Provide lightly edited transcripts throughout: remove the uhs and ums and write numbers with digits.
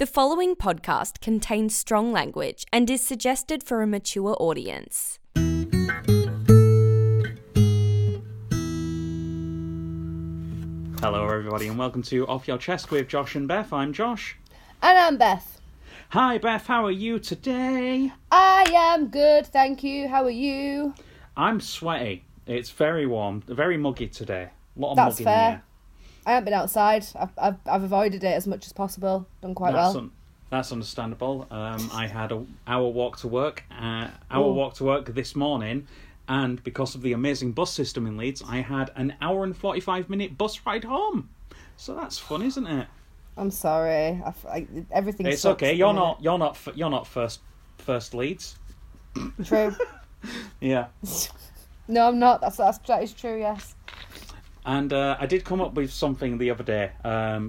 The following podcast contains strong language and is suggested for a mature audience. Hello everybody and welcome to Off Your Chest with Josh and Beth. I'm Josh. And I'm Beth. Hi Beth, how are you today? I am good, thank you. How are you? I'm sweaty. It's very warm, very muggy today. A lot of muggy in the air. I haven't been outside. I've avoided it as much as possible. Done quite well. That's understandable. I had an hour walk to work this morning, and because of the amazing bus system in Leeds, I had an hour and 45-minute bus ride home. So that's fun, isn't it? I'm sorry. Everything. It's sucks, okay. You're not first Leeds. True. Yeah. No, I'm not. That is true. Yes. And I did come up with something the other day.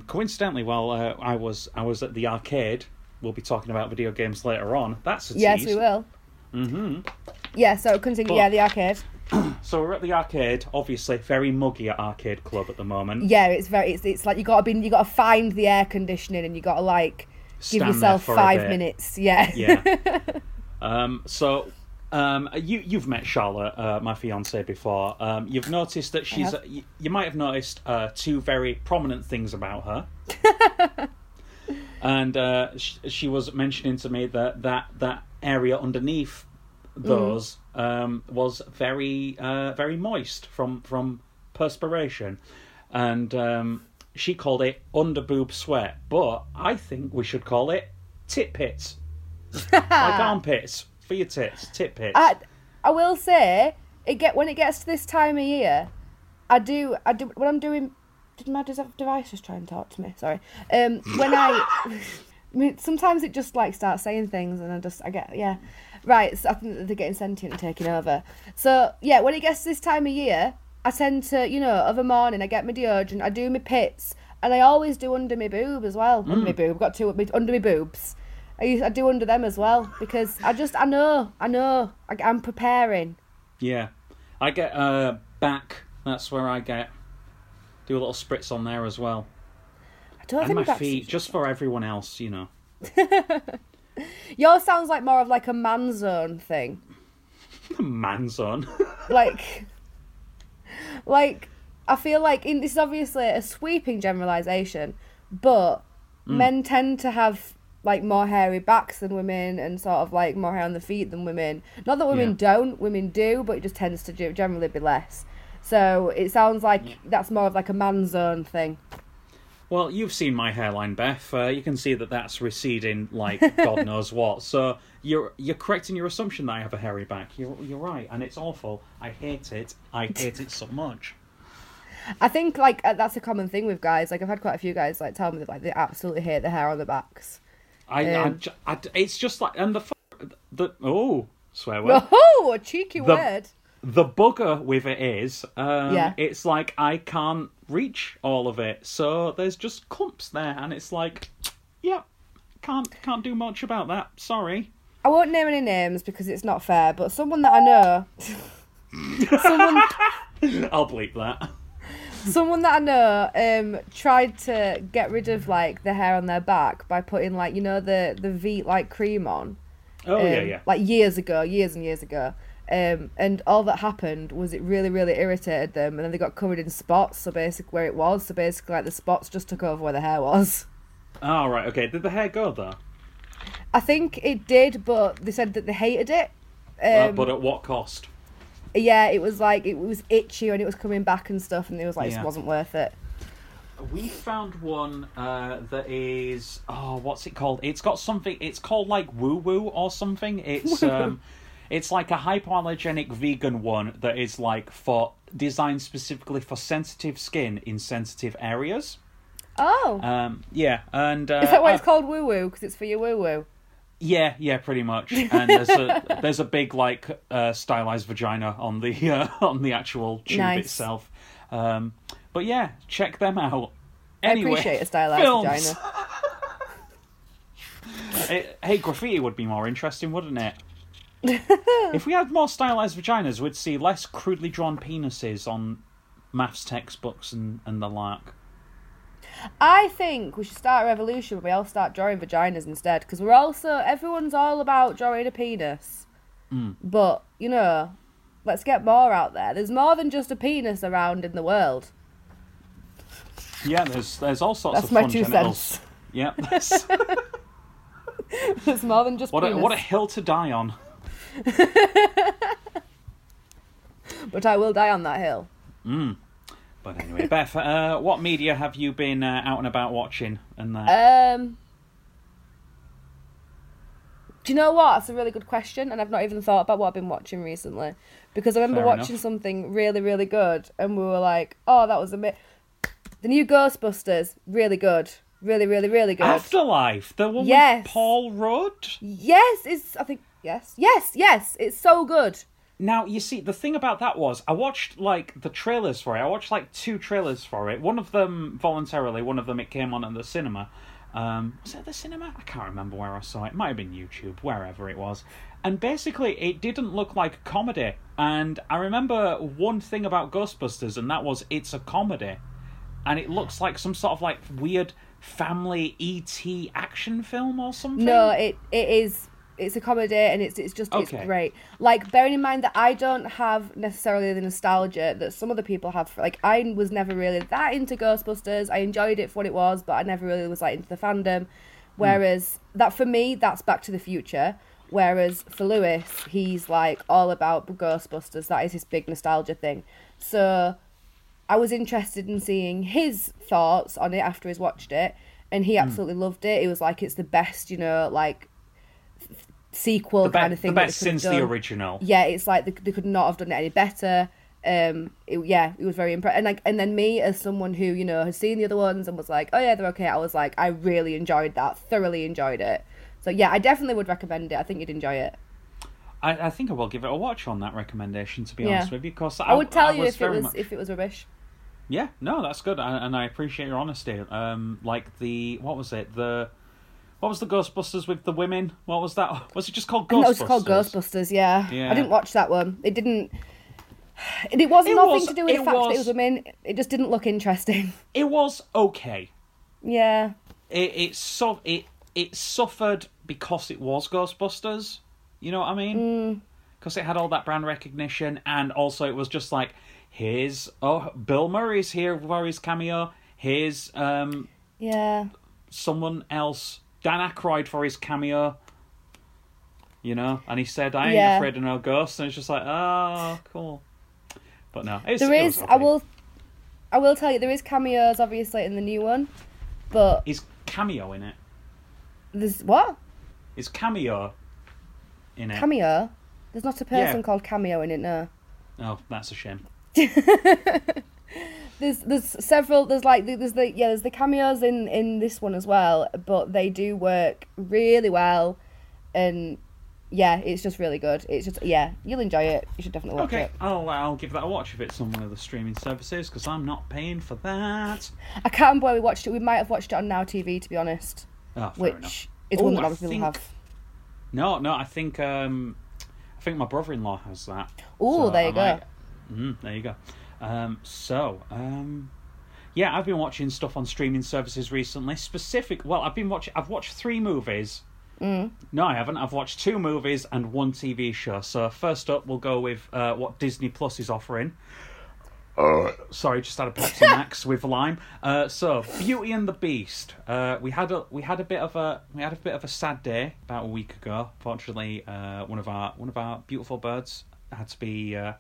Coincidentally, while I was at the arcade, we'll be talking about video games later on. That's a tease. Yes, we will. Mm-hmm. Yeah, so continue. Yeah, the arcade. So we're at the arcade. Obviously, very muggy at Arcade Club at the moment. Yeah, it's very. It's like you gotta find the air conditioning, and you gotta like give yourself 5 minutes. Yeah. Yeah. So. You've met Charlotte, my fiancée, before. You've noticed that she's... You might have noticed two very prominent things about her. And she was mentioning to me that area underneath those was very moist from perspiration. And she called it underboob sweat. But I think we should call it tit pits. Like armpits. For your tit pits. I will say when it gets to this time of year, I do when I'm doing. Did my device just try and talk to me? Sorry. When I mean, sometimes it just like starts saying things, and I get yeah, right. So I think they're getting sentient and taking over. So yeah, when it gets to this time of year, I tend to of a morning I get my deodorant, I do my pits, and I always do under my boob as well. Under my boob, I've got two under my boobs. I do under them as well because I know. I'm preparing. Yeah. I get back. That's where I get. Do a little spritz on there as well. I don't think my feet, just for everyone else, you know. Yours sounds like more of like a man zone thing. A man zone? Like, I feel like this is obviously a sweeping generalisation, but men tend to have... like more hairy backs than women and sort of like more hair on the feet than women. Not that women don't, women do, but it just tends to generally be less. So it sounds like that's more of like a man's zone thing. Well, you've seen my hairline, Beth. You can see that's receding like God knows what. So you're correct in your assumption that I have a hairy back. You're right, and it's awful. I hate it. I hate it so much. I think like that's a common thing with guys. Like I've had quite a few guys like tell me that like they absolutely hate the hair on their backs. It's just like and swear word. Oh, a cheeky word. The bugger with it is, it's like I can't reach all of it, so there's just clumps there, and it's like, yeah, can't do much about that. Sorry. I won't name any names because it's not fair, but someone that I know, I'll bleep that. Someone that I know tried to get rid of like the hair on their back by putting like the Veet like cream on. Oh yeah. Like years and years ago, and all that happened was it really really irritated them, and then they got covered in spots. So basically like the spots just took over where the hair was. Oh right, okay. Did the hair go though? I think it did, but they said that they hated it. But at what cost? Yeah, it was like it was itchy and it was coming back and stuff, and it was like it wasn't worth it. We found one that is what's it called? It's got something. It's called like Woo Woo or something. It's it's like a hypoallergenic vegan one that is like for designed specifically for sensitive skin in sensitive areas. Oh. Yeah, and is that why it's called Woo Woo? Because it's for your woo woo. Yeah, pretty much. And there's a big like stylized vagina on the actual tube itself. But yeah, check them out. Anyway, I appreciate a stylized vagina. Hey, graffiti would be more interesting, wouldn't it? If we had more stylized vaginas, we'd see less crudely drawn penises on maths textbooks and the like. I think we should start a revolution where we all start drawing vaginas instead, because we're also, everyone's all about drawing a penis. Mm. But, you know, let's get more out there. There's more than just a penis around in the world. Yeah, there's all sorts of fun genitals. That's my 2 cents. Yeah. There's more than just penis. What a hill to die on. But I will die on that hill. Mm. But anyway, Beth, what media have you been out and about watching and that? Do you know what? It's a really good question, and I've not even thought about what I've been watching recently. Because I remember watching something really, really good, and we were like, oh, that was amazing. The new Ghostbusters, really good. Really, really, really good. Afterlife, the one with Paul Rudd? Yes, it's so good. Now, you see, the thing about that was, I watched, like, the trailers for it. I watched, like, 2 trailers for it. One of them voluntarily, one of them it came on at the cinema. Was it at the cinema? I can't remember where I saw it. It might have been YouTube, wherever it was. And basically, it didn't look like comedy. And I remember one thing about Ghostbusters, and that was, it's a comedy. And it looks like some sort of, like, weird family E.T. action film or something. No, it is... It's a comedy, and it's just it's great. Like, bearing in mind that I don't have necessarily the nostalgia that some other people have. Like, I was never really that into Ghostbusters. I enjoyed it for what it was, but I never really was, like, into the fandom. Whereas, that for me, that's Back to the Future. Whereas for Lewis, he's, like, all about Ghostbusters. That is his big nostalgia thing. So I was interested in seeing his thoughts on it after he's watched it, and he absolutely loved it. He was like, it's the best, you know, like... sequel kind of thing. The best since the original. Yeah, it's like they could not have done it any better. It was very impressive. And then me, as someone who, you know, has seen the other ones and was like, oh yeah, they're okay, I was like, I really enjoyed that, thoroughly enjoyed it. So yeah, I definitely would recommend it. I think you'd enjoy it. I think I will give it a watch on that recommendation, to be honest with you, because I would tell you if it was rubbish. Yeah, no, that's good, and I appreciate your honesty. What was the Ghostbusters with the women? What was that? Was it just called Ghostbusters? It was just called Ghostbusters, yeah. I didn't watch that one. It wasn't nothing to do with the fact that it was women. It just didn't look interesting. It was okay. Yeah. It suffered because it was Ghostbusters. You know what I mean? Because it had all that brand recognition, and also it was just like, Bill Murray's here for his cameo. Here's someone else. Dan Aykroyd for his cameo, you know, and he said, I ain't afraid of no ghosts, and it's just like, oh, cool. But no, it was okay. I will tell you, there is cameos, obviously, in the new one, but... Is cameo in it? There's... What? Is cameo in it? Cameo? There's not a person called Cameo in it, no. Oh, that's a shame. There's the cameos in this one as well, but they do work really well, and it's just really good. It's just you'll enjoy it. You should definitely watch it. I'll give that a watch if it's on one of the streaming services, because I'm not paying for that. I can't remember where we watched it. We might have watched it on Now TV, to be honest. Oh, fair enough. It's one that obviously we'll have. No, I think my brother-in-law has that. Oh, so there you go. There you go. I've been watching stuff on streaming services recently. I've watched 3 movies. No, I haven't. I've watched 2 movies and 1 TV show. So first up, we'll go with what Disney Plus is offering. Sorry, just had a Pepsi Max with lime. So Beauty and the Beast. We had a bit of a sad day about a week ago. Fortunately, one of our beautiful birds had to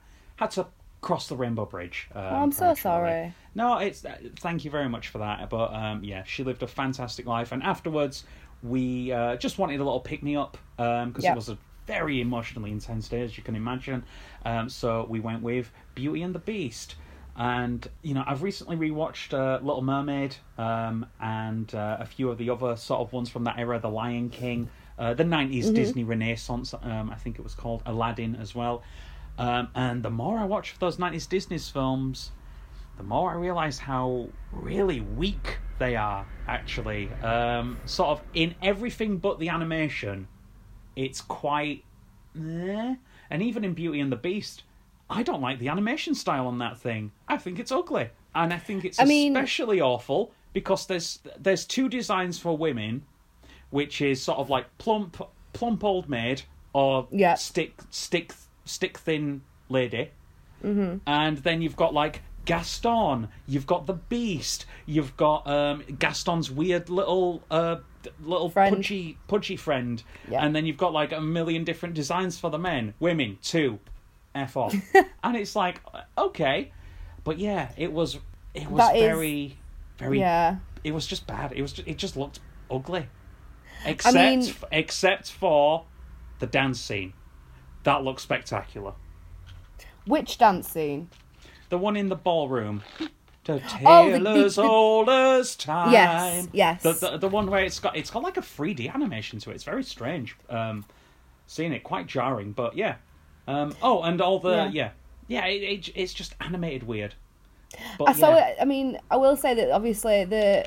cross the Rainbow Bridge. I'm so sorry. No, it's thank you very much for that. But she lived a fantastic life, and afterwards we just wanted a little pick me up because it was a very emotionally intense day, as you can imagine. So we went with Beauty and the Beast, and you know, I've recently rewatched Little Mermaid and a few of the other sort of ones from that era, The Lion King, the 90s Disney Renaissance. I think it was called Aladdin as well. And the more I watch those 90s Disney films, the more I realise how really weak they are, actually. Sort of in everything but the animation, it's quite... And even in Beauty and the Beast, I don't like the animation style on that thing. I think it's ugly. And I think it's especially awful because there's two designs for women, which is sort of like plump old maid or stick thin lady. Mm-hmm. And then you've got like Gaston, you've got the Beast, you've got Gaston's weird little friend. pudgy friend, and then you've got like a million different designs for the men, women too. F off. And it's like, okay, but yeah, it was very it was just bad. It just looked ugly. Except for the dance scene, that looked spectacular. Which dance scene? The one in the ballroom. To tale as old as time. Yes. The one where it's got like a 3D animation to it. It's very strange. Seeing it, quite jarring, but yeah. And all the it's just animated weird. But I saw it. I mean, I will say that obviously the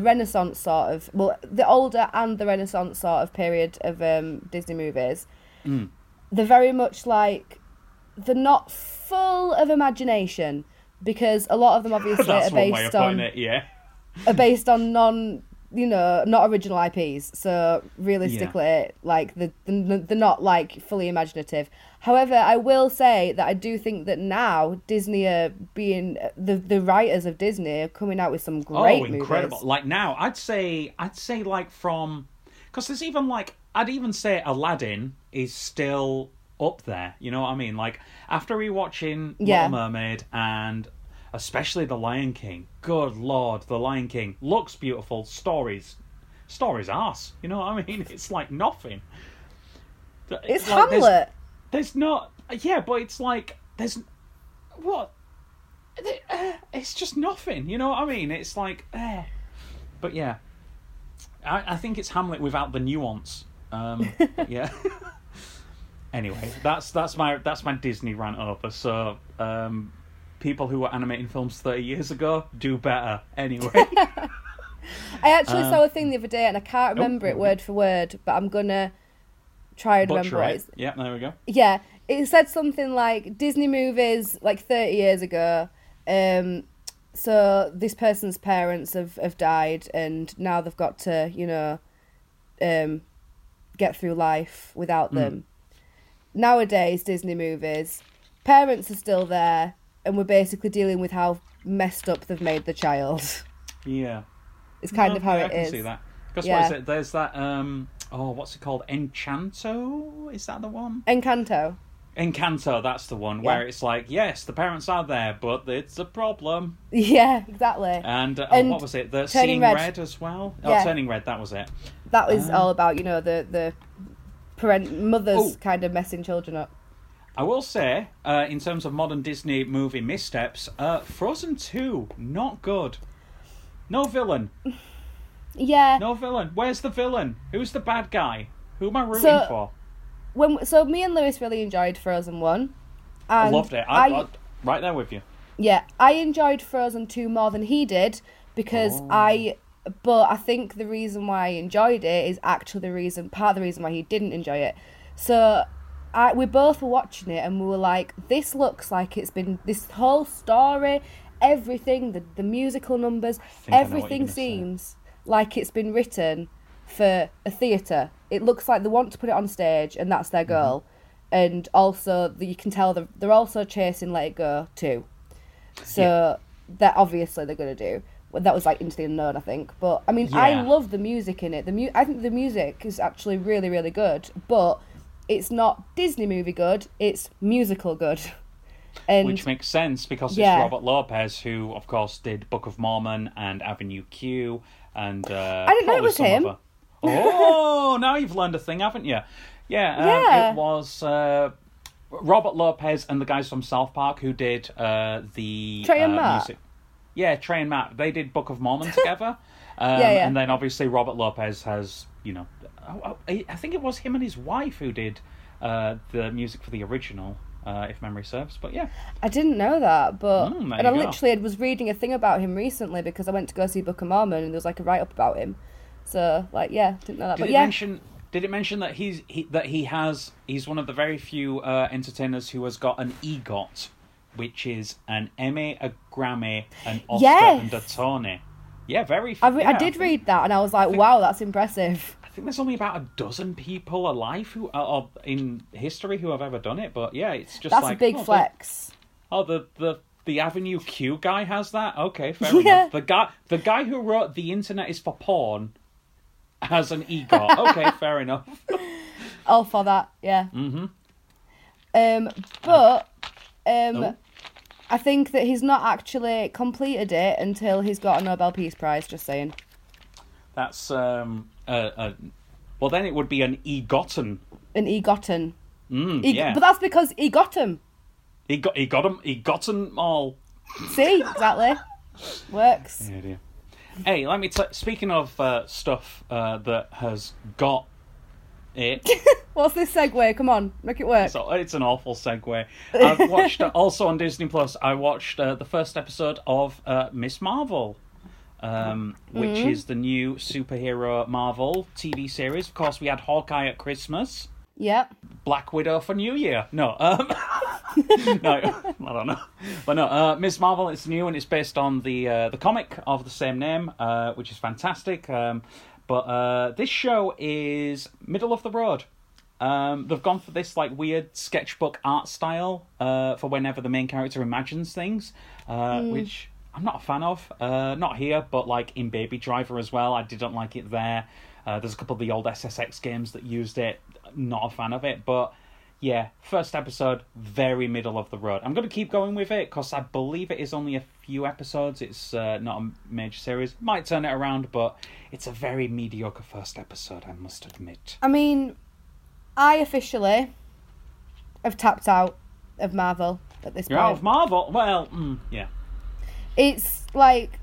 Renaissance sort of, well, the older and the Renaissance sort of period of Disney movies. Mm. They're very much like, they're not full of imagination, because a lot of them obviously are based on not original IPs. So realistically, like they're not like fully imaginative. However, I will say that I do think that now Disney are being the writers of Disney are coming out with some great movies. Oh, incredible! Like now, I'd say like from, because there's even like, I'd even say Aladdin is still up there. You know what I mean? Like after rewatching Little Mermaid and especially The Lion King. Good Lord, The Lion King looks beautiful. Stories arse. You know what I mean? It's like nothing. It's like Hamlet. There's not. Yeah, but it's like there's what? It's just nothing. You know what I mean? It's like, but yeah, I think it's Hamlet without the nuance. Yeah. Anyway, that's my Disney rant over. So, people who were animating films 30 years ago do better. Anyway, I actually saw a thing the other day, and I can't remember it word for word, but I'm gonna try and remember it. Yeah, there we go. Yeah, it said something like Disney movies like 30 years ago. So this person's parents have died, and now they've got to get through life without them. Nowadays, Disney movies, parents are still there, and we're basically dealing with how messed up they've made the child. Yeah. It's kind of how it is. I can see that. Because what is it? There's that, what's it called? Enchanto? Is that the one? Encanto, that's the one, where it's like, yes, the parents are there, but it's a problem. Yeah, exactly. And what was it? The Seeing Red as well? Yeah. Oh, Turning Red, that was it. That was all about, the mothers kind of messing children up. I will say, in terms of modern Disney movie missteps, Frozen 2, not good. No villain. Yeah. No villain. Where's the villain? Who's the bad guy? Who am I rooting for? So me and Lewis really enjoyed Frozen 1. And I loved it. I'm right there with you. Yeah, I enjoyed Frozen 2 more than he did, because But I think the reason why I enjoyed it is actually part of the reason why he didn't enjoy it. So we both were watching it and we were like, this looks like it's been, this whole story, everything, the musical numbers, everything seems like it's been written for a theatre. It looks like they want to put it on stage and that's their goal. And also, you can tell they're also chasing Let It Go too. So that obviously they're going to do. That was like Into the Unknown, I think. But I mean, I love the music in it. I think the music is actually really, really good. But it's not Disney movie good. It's musical good. Which makes sense, because it's Robert Lopez, who of course did Book of Mormon and Avenue Q, and I didn't know it was him. Oh, now you've learned a thing, haven't you? Yeah. It was Robert Lopez and the guys from South Park who did the Trey and Matt. Music. Yeah, Trey and Matt. They did Book of Mormon together. And then obviously Robert Lopez has, I think it was him and his wife who did the music for the original, if memory serves. But yeah. I didn't know that. But and I literally was reading a thing about him recently, because I went to go see Book of Mormon and there was like a write-up about him. So like, didn't know that. Did it mention that he's one of the very few entertainers who has got an EGOT? which is an Emmy, a Grammy, an Oscar, and a Tony. Yeah, very. I did read that, and I was like, wow, that's impressive. I think there's only about a dozen people alive who are in history who have ever done it, but yeah, it's just that's a big flex. The Avenue Q guy has that. Okay, fair enough. The guy who wrote "The Internet is for Porn" has an EGOT. Okay, fair enough. All for that, yeah. Mm-hmm. I think that he's not actually completed it until he's got a Nobel Peace Prize. Just saying. That's well, then it would be an EGOTen. An EGOTen. But that's because he got him. He got them all. See, exactly. Works. Yeah, dear. Hey, let me speaking of stuff that has got it. What's this segue? Come on, make it work. So it's an awful segue. I've watched also on Disney Plus. I watched the first episode of Ms. Marvel, which is the new superhero Marvel TV series. Of course, we had Hawkeye at Christmas. Yep. Black Widow for New Year. No. No, I don't know. But no, Ms. Marvel, it's new and it's based on the comic of the same name, which is fantastic. But this show is middle of the road. They've gone for this like weird sketchbook art style for whenever the main character imagines things, which I'm not a fan of. Not here, but like in Baby Driver as well. I didn't like it there. There's a couple of the old SSX games that used it. Not a fan of it, but yeah, first episode, very middle of the road. I'm going to keep going with it because I believe it is only a few episodes. It's not a major series. Might turn it around, but it's a very mediocre first episode, I must admit. I mean, I officially have tapped out of Marvel at this point. You're out of Marvel? Well, yeah. It's like...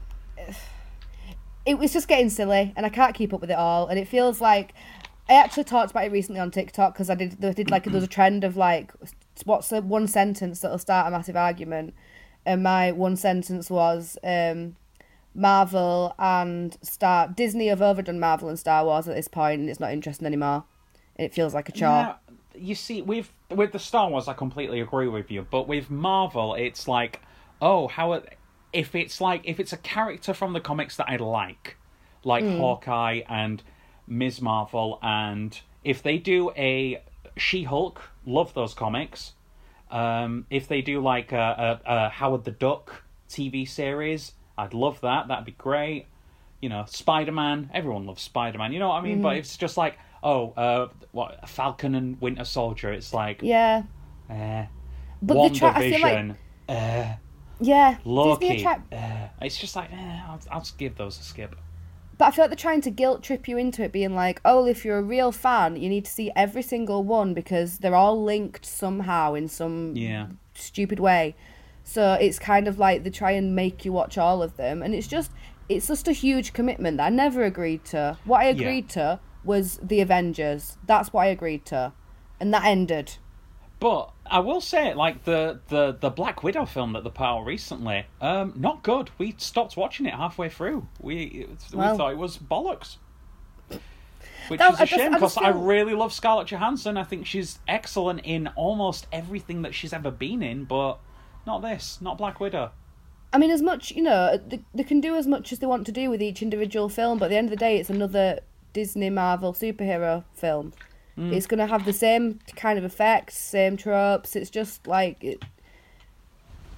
It was just getting silly, and I can't keep up with it all, and it feels like... I actually talked about it recently on TikTok because I did like there's a trend of like what's the one sentence that'll start a massive argument, and my one sentence was Marvel and Star Disney have overdone Marvel and Star Wars at this point, and it's not interesting anymore. It feels like a chore. Yeah, you see, with the Star Wars, I completely agree with you, but with Marvel, it's like, oh, if it's a character from the comics that I like Hawkeye and Ms. Marvel, and if they do a She-Hulk, love those comics. If they do like a Howard the Duck TV series, I'd love that. That'd be great. You know, Spider-Man. Everyone loves Spider-Man. You know what I mean? But it's just like, Falcon and Winter Soldier. It's like, yeah. But WandaVision. Yeah. Loki. It's just like, I'll just give those a skip. But I feel like they're trying to guilt trip you into it, being like, oh, if you're a real fan, you need to see every single one because they're all linked somehow in some stupid way. So it's kind of like they try and make you watch all of them. And it's just a huge commitment that I never agreed to. What I agreed to was The Avengers. That's what I agreed to. And that ended. But I will say, like, the Black Widow film that they put out recently, not good. We stopped watching it halfway through. We thought it was bollocks. Which is a shame, because I really love Scarlett Johansson. I think she's excellent in almost everything that she's ever been in, but not this, not Black Widow. I mean, as much, you know, they can do as much as they want to do with each individual film, but at the end of the day, it's another Disney Marvel superhero film. It's going to have the same kind of effects, same tropes. It's just like...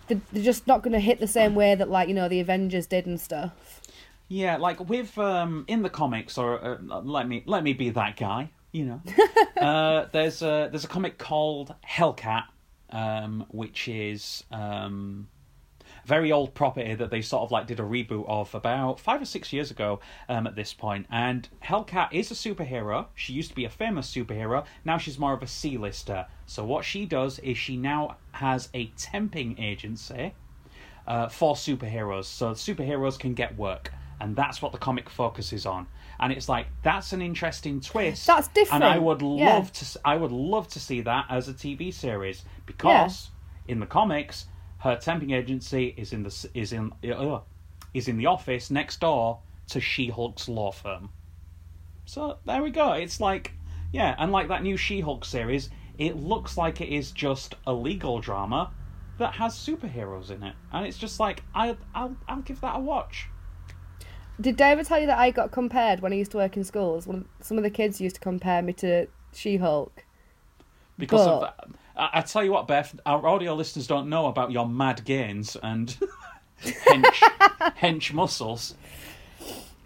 They're just not going to hit the same way that, like, you know, the Avengers did and stuff. Yeah, like, with... in the comics, or let me be that guy, you know. There's a comic called Hellcat, which is a very old property that they sort of, like, did a reboot of about 5 or 6 years ago at this point. And Hellcat is a superhero. She used to be a famous superhero. Now she's more of a C-lister. So what she does is she now has a temping agency for superheroes. So superheroes can get work. And that's what the comic focuses on. And it's like, that's an interesting twist. That's different. And I would love to see that as a TV series. Because in the comics... Her temping agency is in the office next door to She-Hulk's law firm. So there we go. It's like, yeah, and like that new She-Hulk series, it looks like it is just a legal drama, that has superheroes in it, and it's just like, I'll give that a watch. Did I ever tell you that I got compared when I used to work in schools? Some of the kids used to compare me to She-Hulk. Because of that. I tell you what, Beth, our audio listeners don't know about your mad gains and hench muscles.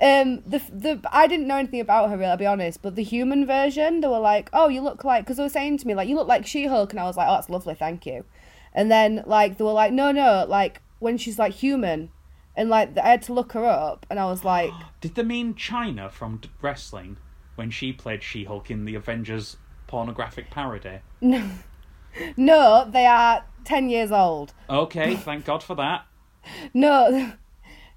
I didn't know anything about her, really, I'll be honest, but the human version, they were like, oh, you look like, because they were saying to me, like, you look like She-Hulk, and I was like, oh, that's lovely, thank you. And then, like, they were like, no, like, when she's, like, human, and, like, I had to look her up, and I was like... Did they mean Chyna from wrestling, when she played She-Hulk in the Avengers pornographic parody? No, they are 10 years old. Okay, thank God for that. No...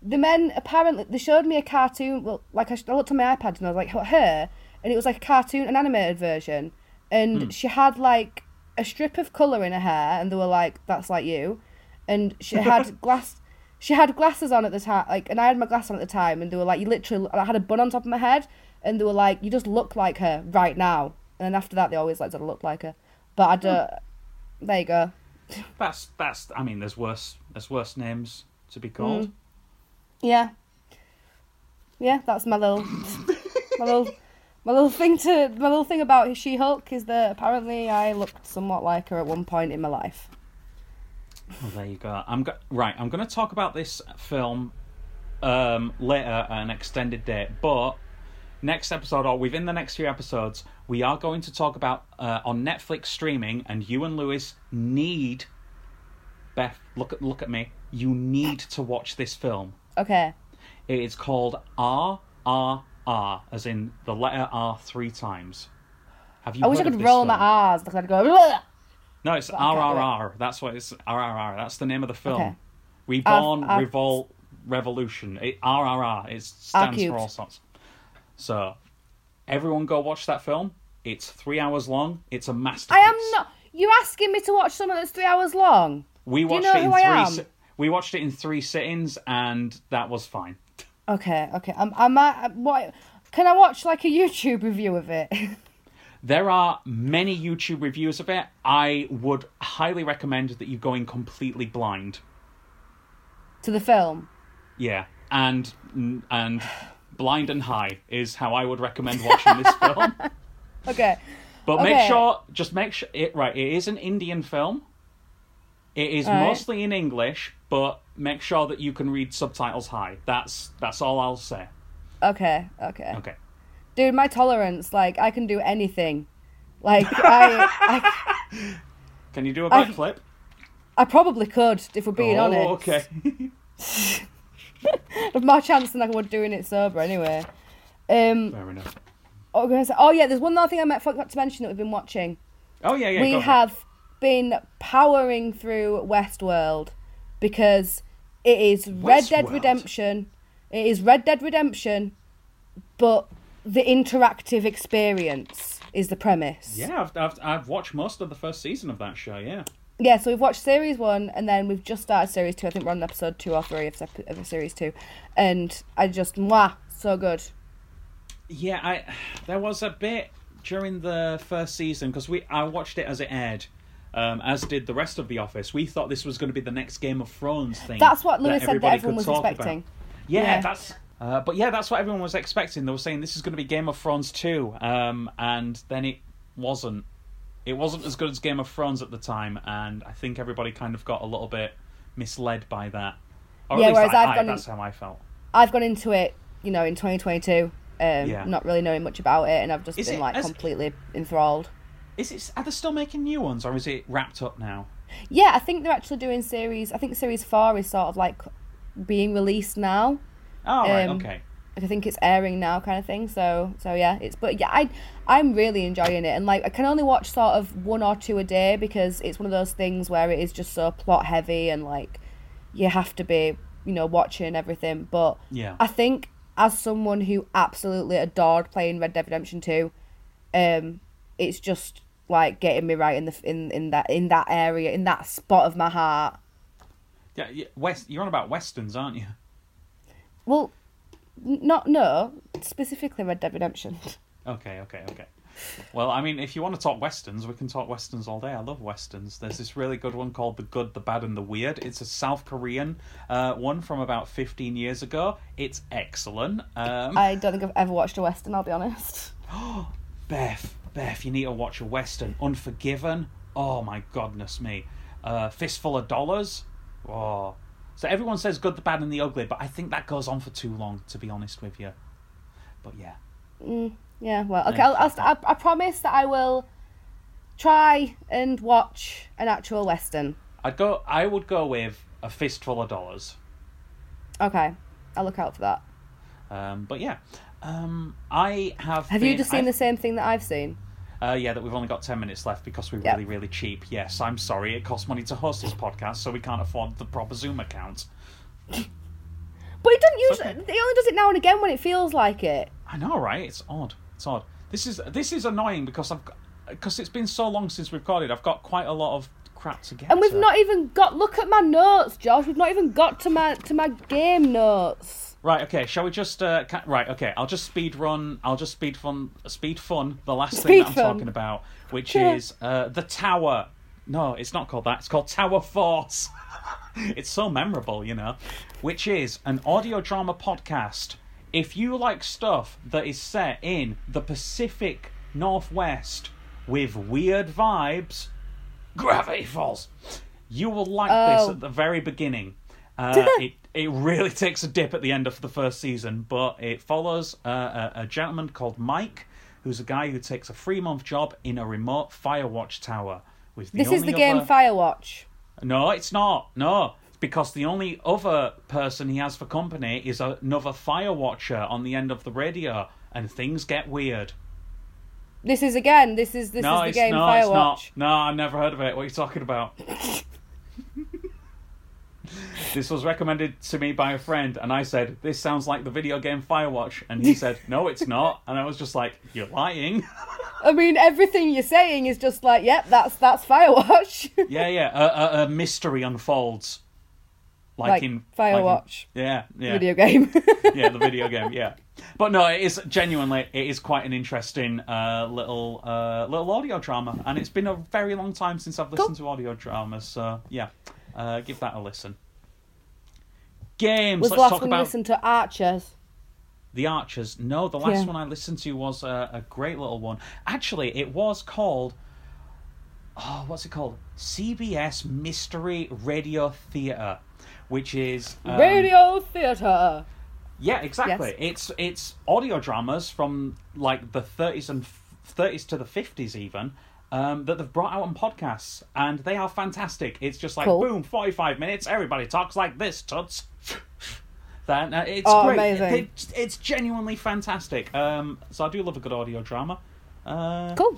The men, apparently, they showed me a cartoon. Well, like, I looked on my iPad and I was like, her? And it was like a cartoon, an animated version. And she had, like, a strip of colour in her hair. And they were like, that's like you. And she had She had glasses on at the time. Like, and I had my glasses on at the time. And they were like, you literally... I had a bun on top of my head. And they were like, you just look like her right now. And then after that, they always like, I look like her. But I don't... There you go. That's... I mean, there's worse names to be called. Yeah, that's my little, my little thing about She-Hulk is that apparently I looked somewhat like her at one point in my life. Well, there you go. I'm going to talk about this film later at an extended date, but next episode or within the next few episodes, we are going to talk about on Netflix streaming, and you and Lewis need, Beth, look at me. You need to watch this film. Okay. It is called RRR, as in the letter R 3 times. Have you? I wish I could roll my R's. I'd go. Bleh! No, it's RRR. That's what it's. RRR. That's the name of the film. Okay. Reborn, Revolt, Revolution. RRR. It stands for all sorts. So, everyone, go watch that film. It's 3 hours long. It's a masterpiece. I am not. You're asking me to watch something that's 3 hours long. We watched it in 3. We watched it in 3 sittings, and that was fine. Okay. What? Can I watch like a YouTube review of it? There are many YouTube reviews of it. I would highly recommend that you go in completely blind to the film. Yeah, and blind and high is how I would recommend watching this film. Okay, but make sure it right. It is an Indian film. It is mostly in English, but make sure that you can read subtitles high. That's all I'll say. Okay. Dude, my tolerance, like, I can do anything. Like, I... Can you do a backflip? I probably could, if we're being honest. Oh, okay. There's more chance than I would doing it sober, anyway. Fair enough. There's one other thing I forgot to mention that we've been watching. Oh, yeah, we have... been powering through Westworld because it is Red Dead Redemption. It is Red Dead Redemption, but the interactive experience is the premise. Yeah, I've watched most of the first season of that show. Yeah. Yeah, so we've watched series 1, and then we've just started series 2. I think we're on episode 2 or 3 of series 2, and I just so good. Yeah, there was a bit during the first season because I watched it as it aired. As did the rest of The Office. We thought this was going to be the next Game of Thrones thing. That's what Lewis said that everyone was expecting. Yeah, that's... that's what everyone was expecting. They were saying this is going to be Game of Thrones 2. And then it wasn't. It wasn't as good as Game of Thrones at the time. And I think everybody kind of got a little bit misled by that. Or at least that's how I felt. I've gone into it, in 2022. Not really knowing much about it. And I've just been, completely enthralled. Are they still making new ones, or is it wrapped up now? Yeah, I think they're actually doing series... I think series 4 is sort of, being released now. Oh, right, okay. I think it's airing now kind of thing, so yeah. I'm really enjoying it, and, I can only watch sort of 1 or 2 a day because it's one of those things where it is just so plot-heavy and, you have to be, watching everything. But yeah. I think as someone who absolutely adored playing Red Dead Redemption 2... it's just getting me right in that area, in that spot of my heart. Yeah, you're on about westerns, aren't you? Well, specifically Red Dead Redemption. Okay. Well, I mean, if you want to talk westerns, we can talk westerns all day. I love westerns. There's this really good one called The Good, the Bad, and the Weird. It's a South Korean one from about 15 years ago. It's excellent. I don't think I've ever watched a western, I'll be honest. Beth, you need to watch a western. Unforgiven. Oh, my goodness me. Fistful of Dollars. Oh. So everyone says Good, the Bad, and the Ugly, but I think that goes on for too long, to be honest with you. But yeah. Yeah, well, okay, I promise that I will try and watch an actual western. I would go with A Fistful of Dollars. Okay, I'll look out for that. But yeah, I have... Have you just seen the same thing that I've seen? Yeah, that we've only got 10 minutes left because we're really, really cheap. Yes, I'm sorry, it costs money to host this podcast, so we can't afford the proper Zoom account. But it doesn't usually. Okay. It only does it now and again when it feels like it. I know, right? It's odd. This is annoying because it's been so long since we've recorded. I've got quite a lot of crap to get. And we've not even got. Look at my notes, Josh. We've not even got to my game notes. Right. Okay. Shall we just? Right. Okay. I'll just speed fun. The last speed thing that I'm talking about, which is the tower. No, it's not called that. It's called Tower Force. It's so memorable, you know. Which is an audio drama podcast. If you like stuff that is set in the Pacific Northwest with weird vibes, Gravity Falls, you will like this at the very beginning. It really takes a dip at the end of the first season, but it follows a gentleman called Mike, who's a guy who takes a 3-month job in a remote Firewatch tower. This is the game Firewatch. No, it's not. No, it's because the only other person he has for company is another Firewatcher on the end of the radio, and things get weird. This is the game Firewatch. It's not. No, I've never heard of it. What are you talking about? This was recommended to me by a friend, and I said, "This sounds like the video game Firewatch," and he said, "No, it's not," and I was just like, "You're lying." I mean, everything you're saying is just like, "Yep, that's Firewatch." Yeah. A mystery unfolds, like in Firewatch. Yeah. Video game. Yeah, the video game. Yeah, but no, it is quite an interesting little audio drama, and it's been a very long time since I've listened to audio dramas. So yeah. Give that a listen. Games. Let's talk about. You listened to Archers? The Archers. No, the last one I listened to was a great little one. Actually, it was called. Oh, what's it called? CBS Mystery Radio Theatre, which is Radio Theatre. Yeah, exactly. Yes. It's audio dramas from like the 30s to the 50s even. That they've brought out on podcasts, and they are fantastic. It's just like, boom, 45 minutes, everybody talks like this, tuts. Then it's great. Amazing. It's genuinely fantastic. So I do love a good audio drama. Cool.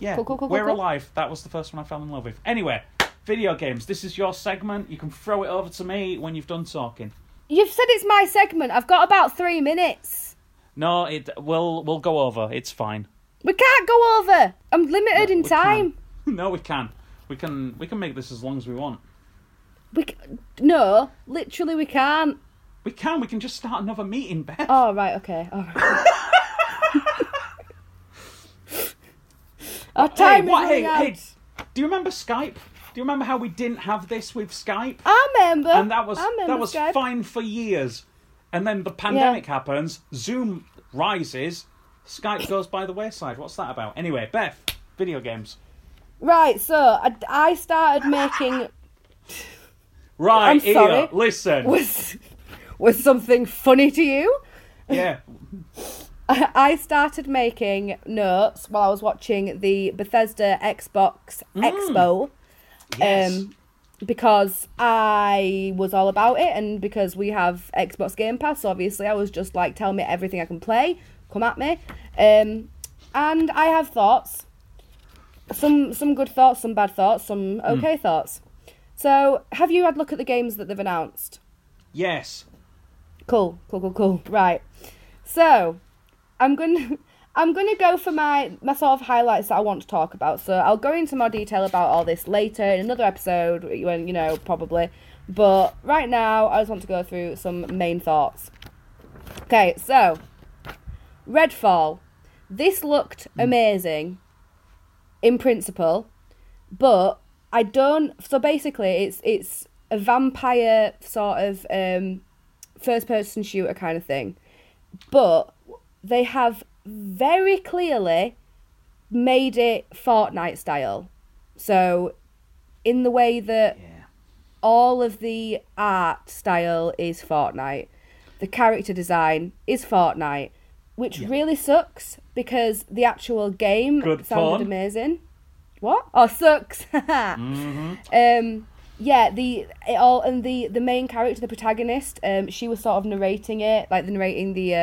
We're Alive. That was the first one I fell in love with. Anyway, video games. This is your segment. You can throw it over to me when you've done talking. You've said it's my segment. I've got about 3 minutes. No, we'll go over. It's fine. We can't go over. I'm limited in time. No, we can. We can make this as long as we want. No, literally we can't. We can just start another meeting, Beth. Oh, right, okay. All right. Our time is running out. Hey, do you remember Skype? Do you remember how we didn't have this with Skype? I remember. And that was Skype. Fine for years. And then the pandemic happens, Zoom rises, Skype goes by the wayside. What's that about? Anyway, Beth, video games. Right, so I started making... Right, here, listen. Was something funny to you? Yeah. I started making notes while I was watching the Bethesda Xbox Expo. Yes. Because I was all about it, and because we have Xbox Game Pass, obviously, I was just like, tell me everything I can play, come at me. And I have thoughts. Some good thoughts, some bad thoughts, some okay thoughts. So, have you had a look at the games that they've announced? Yes. Cool. Right. So, I'm gonna go for my sort of highlights that I want to talk about. So, I'll go into more detail about all this later in another episode, when probably. But right now, I just want to go through some main thoughts. Okay, so Redfall. This looked amazing. in principle, but I don't. So basically, it's a vampire sort of first person shooter kind of thing, but they have very clearly made it Fortnite style. So in the way that all of the art style is Fortnite, the character design is Fortnite, which really sucks because the actual game sounded amazing. What? Oh, sucks. The main character, the protagonist, she was sort of narrating it, like narrating the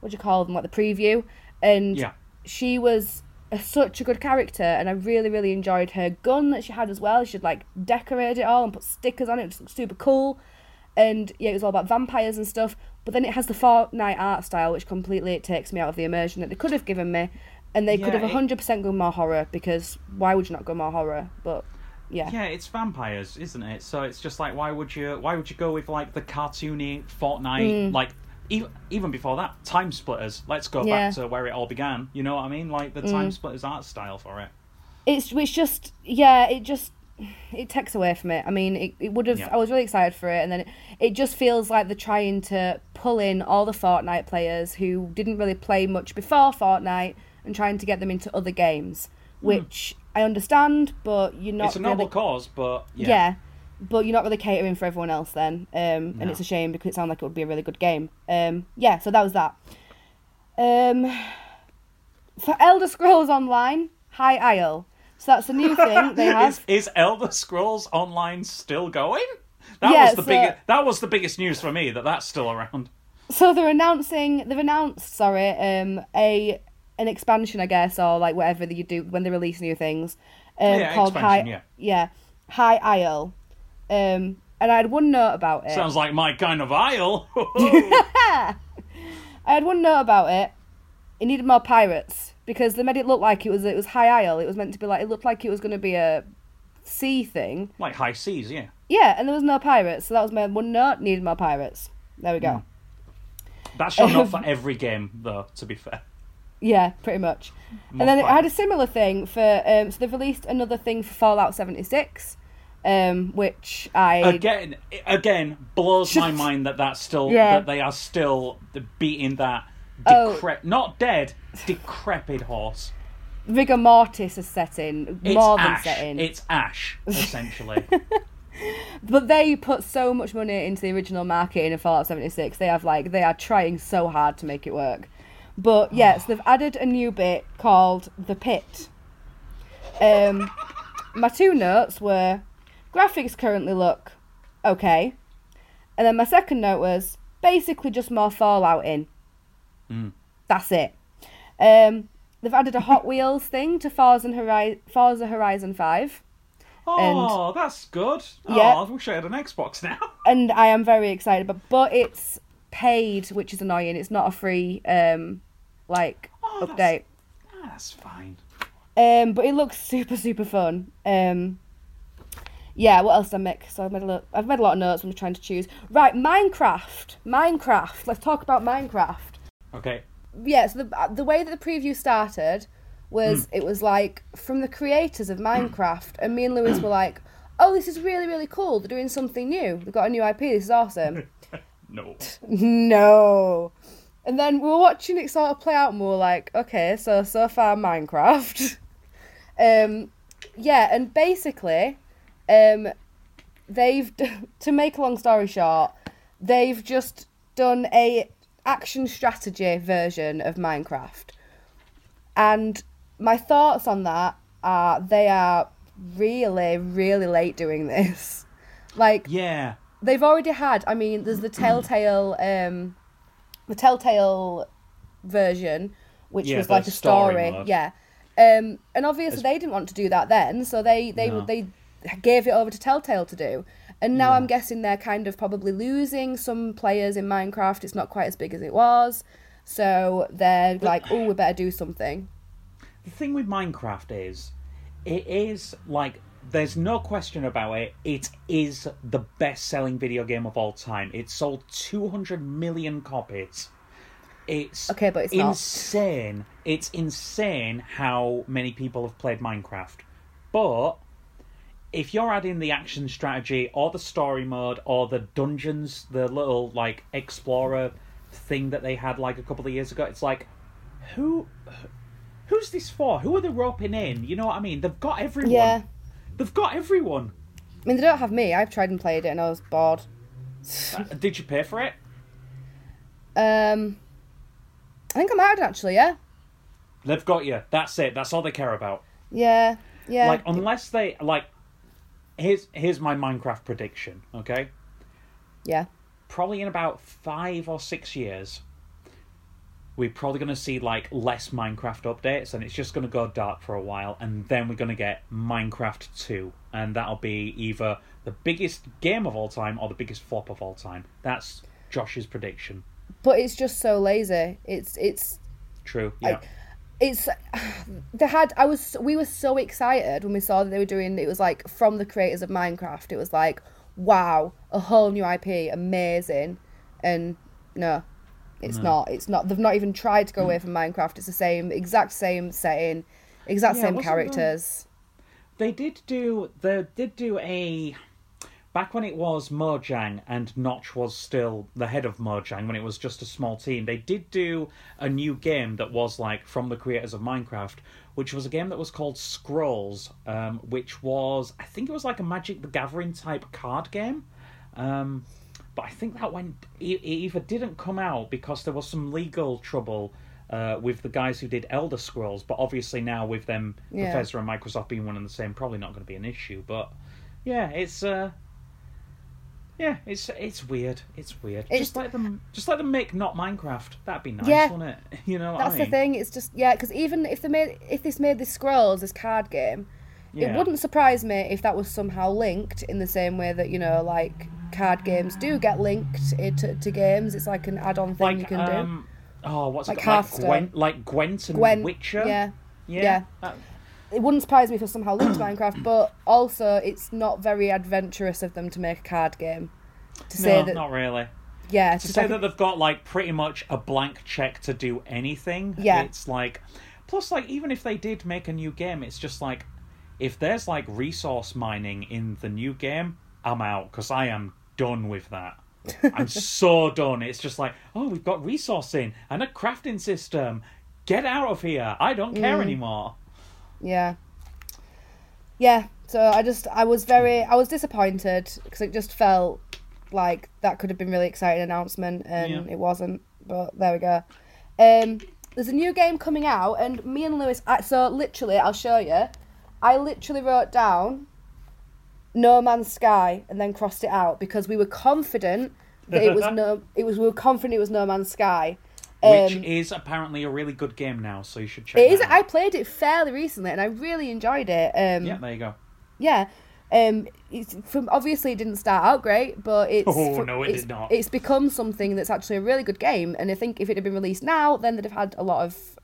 what do you call them, like the preview, and she was such a good character, and I really, really enjoyed her gun that she had as well. She'd like decorate it all and put stickers on it. It just looked super cool, and yeah, it was all about vampires and stuff. But then it has the Fortnite art style, which completely takes me out of the immersion that they could have given me, and they could have 100% gone more horror, because why would you not go more horror? But it's vampires, isn't it? So it's just like, why would you go with like the cartoony Fortnite like. Even before that, Time Splitters. Let's go back to where it all began. You know what I mean? Like the Time Splitters art style for it. It's just it takes away from it. I mean, it would have. I was really excited for it, and then it just feels like they're trying to pull in all the Fortnite players who didn't really play much before Fortnite, and trying to get them into other games, which I understand, but you're not. It's a noble cause, but But you're not really catering for everyone else then. And it's a shame because it sounded like it would be a really good game. So that was that. For Elder Scrolls Online, High Isle. So that's a new thing they have. Is Elder Scrolls Online still going? That was the biggest news for me, that's still around. So they've announced an expansion, I guess, or like whatever that you do when they release new things. Called expansion, High Isle. And I had one note about it. Sounds like my kind of isle. I had one note about it. It needed more pirates because they made it look like it was High Isle. It was meant to be like, it looked like it was going to be a sea thing. Like high seas, yeah. Yeah, and there was no pirates. So that was my one note, needed more pirates. There we go. That's not for every game, though, to be fair. Yeah, pretty much. More and then I had a similar thing for, so they've released another thing for Fallout 76. Which I again blows my mind that's still that they are still beating that decrepit horse. Rigor mortis is set in It's ash essentially. But they put so much money into the original marketing of Fallout 76. They have they are trying so hard to make it work. But yes, they've added a new bit called the pit. My two notes were. Graphics currently look okay. And then my second note was basically just more Fallout in. That's it. They've added a Hot Wheels thing to Forza Horizon 5. Oh, and, that's good. Yeah. Oh, I wish I had an Xbox now. And I am very excited. But it's paid, which is annoying. It's not a free update. That's fine. But it looks super, super fun. Yeah, what else did I make? So I've made a lot of notes when I'm trying to choose. Right, Minecraft. Let's talk about Minecraft. Okay. Yeah, so the way that the preview started was it was like from the creators of Minecraft, and me and Lewis were like, oh, this is really, really cool. They're doing something new. They've got a new IP. This is awesome. No. And then we were watching it sort of play out, and we were like, okay, so far Minecraft. Yeah, and basically... to make a long story short, they've just done a action strategy version of Minecraft, and my thoughts on that are they are really, really late doing this. They've already had. I mean, there's the Telltale, version, which was like a story. And obviously they didn't want to do that then, so they gave it over to Telltale to do, and now I'm guessing they're kind of probably losing some players in Minecraft. It's not quite as big as it was, so they're like, oh, we better do something. The thing with Minecraft is it is like there's no question about it, it is the best selling video game of all time. It sold 200 million copies. It's okay, but it's insane. It's insane how many people have played Minecraft. But if you're adding the action strategy or the story mode or the dungeons, the little, like, explorer thing that they had, like, a couple of years ago, it's like, who's this for? Who are they roping in? You know what I mean? They've got everyone. Yeah. They've got everyone. I mean, they don't have me. I've tried and played it and I was bored. Did you pay for it? I think I might have, actually, yeah. They've got you. That's it. That's all they care about. Yeah, yeah. Like, unless they, like... Here's my Minecraft prediction, okay? Yeah. Probably in about 5 or 6 years, we're probably going to see, like, less Minecraft updates, and it's just going to go dark for a while, and then we're going to get Minecraft 2, and that'll be either the biggest game of all time or the biggest flop of all time. That's Josh's prediction. But it's just so lazy. It's true, yeah. We were so excited when we saw that they were doing, it was like from the creators of Minecraft, it was like, wow, a whole new IP, amazing. And no, it's not, they've not even tried to go away from Minecraft. It's the exact same setting, same characters. They did do a, back when it was Mojang and Notch was still the head of Mojang, when it was just a small team, they did do a new game that was, like, from the creators of Minecraft, which was a game that was called Scrolls, which was, I think it was like a Magic the Gathering type card game. But I think that it either didn't come out because there was some legal trouble with the guys who did Elder Scrolls, but obviously now with them, Bethesda and Microsoft being one and the same, probably not going to be an issue. But yeah, it's... Yeah, it's weird. It's weird. Just let them make not Minecraft. That'd be nice, wouldn't it? You know, that's the thing. It's just because even if they made the Scrolls as card game, it wouldn't surprise me if that was somehow linked in the same way that, you know, like, card games do get linked to games. It's like an add-on thing, like, you can do. Oh, what's it called? Gwent and Witcher. Yeah. It wouldn't surprise me if it was somehow linked to Minecraft, but also it's not very adventurous of them to make a card game. Not really. Yeah. To say that they've got, like, pretty much a blank check to do anything. Yeah. It's like... Plus, like, even if they did make a new game, it's just like, if there's, like, resource mining in the new game, I'm out, because I am done with that. I'm so done. It's just like, oh, we've got resourcing and a crafting system. Get out of here. I don't care anymore. Yeah. So I was disappointed because it just felt like that could have been a really exciting announcement, and it wasn't. But there we go. There's a new game coming out, and me and Lewis. So literally, I'll show you. I literally wrote down No Man's Sky and then crossed it out because we were confident that it was no. We were confident it was No Man's Sky. Which is apparently a really good game now, so you should check it out. It is. I played it fairly recently, and I really enjoyed it. There you go. Yeah. Obviously, it didn't start out great, but it did not. It's become something that's actually a really good game, and I think if it had been released now, then they'd have had a lot of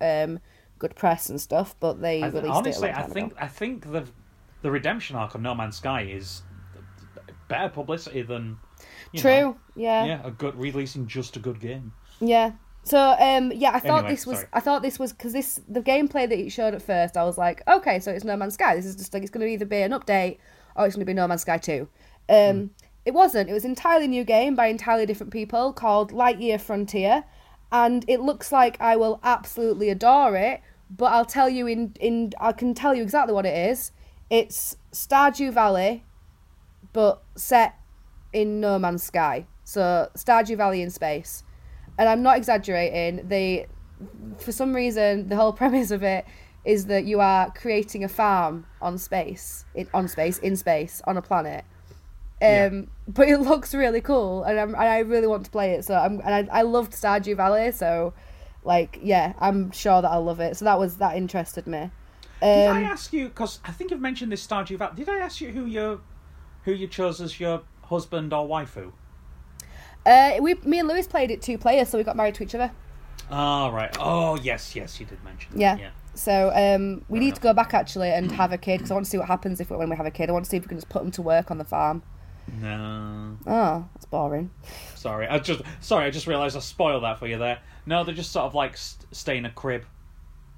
good press and stuff, but they released it a long time ago. I think the redemption arc of No Man's Sky is better publicity than... True, yeah. Yeah, releasing just a good game. Yeah. So I thought this was because the gameplay that it showed at first, I was like, okay, so it's No Man's Sky. This is just like, it's going to either be an update or it's going to be No Man's Sky 2. It wasn't. It was an entirely new game by entirely different people called Lightyear Frontier, and it looks like I will absolutely adore it. But I'll tell you I can tell you exactly what it is. It's Stardew Valley, but set in No Man's Sky. So Stardew Valley in space. And I'm not exaggerating, for some reason, the whole premise of it is that you are creating a farm in space, on a planet. But it looks really cool, and I really want to play it. So I loved Stardew Valley, so, like, yeah, I'm sure that I'll love it. So that interested me. Did I ask you, because I think you've mentioned this Stardew Valley, did I ask you who you chose as your husband or waifu? Me and Lewis played it 2-player, so we got married to each other. Oh, right. Oh, yes, you did mention that. Yeah. So we need to go back, actually, and have a kid, because I want to see what happens when we have a kid. I want to see if we can just put them to work on the farm. No. Oh, that's boring. Sorry, I just realised I spoiled that for you there. No, they're just sort of, like, stay in a crib.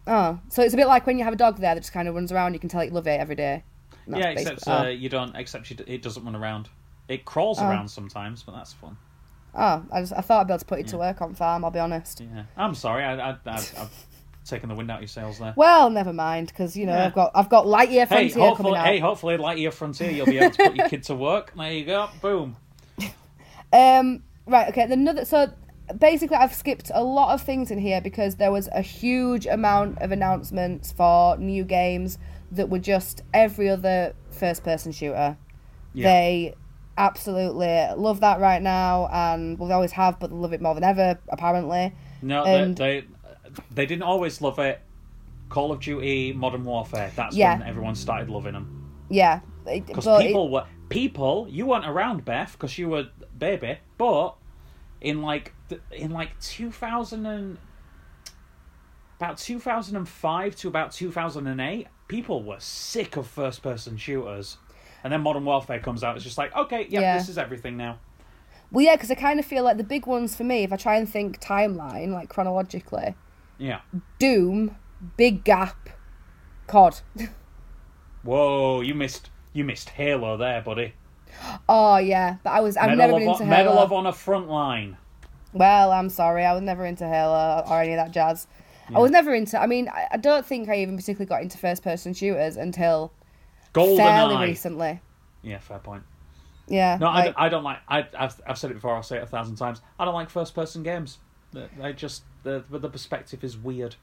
Oh, so it's a bit like when you have a dog there that just kind of runs around. You can tell you love it every day. Yeah, except you don't. Except it doesn't run around. It crawls around sometimes, but that's fun. Oh, I thought I'd be able to put it to work on farm. I'll be honest. Yeah, I'm sorry. I've taken the wind out of your sails there. Well, never mind, because you know I've got Lightyear Frontier coming out. Hey, hopefully Lightyear Frontier, you'll be able to put your kid to work. There you go. Boom. Right. Okay. Basically, I've skipped a lot of things in here because there was a huge amount of announcements for new games that were just every other first-person shooter. Yeah. They absolutely love that right now, and well, they always have, but they love it more than ever, apparently. No, and they didn't always love it. Call of Duty, Modern Warfare, that's when everyone started loving them. Yeah. Because people, you weren't around, Beth, because you were a baby, but... In like 2005 to about 2008, people were sick of first-person shooters, and then Modern Warfare comes out. It's just like, okay, this is everything now. Well, yeah, because I kind of feel like the big ones for me, if I try and think timeline, like chronologically, Doom, Big Gap, COD. Whoa, you missed Halo there, buddy. Oh yeah, but I've never been into Halo. Medal of Honor Frontline. Well, I'm sorry, I was never into Halo or any of that jazz. Yeah. I don't think I even particularly got into first-person shooters until fairly recently. Yeah, fair point. Yeah. No, like, I don't like. I've said it before. I'll say it 1,000 times. I don't like first-person games. I just the perspective is weird.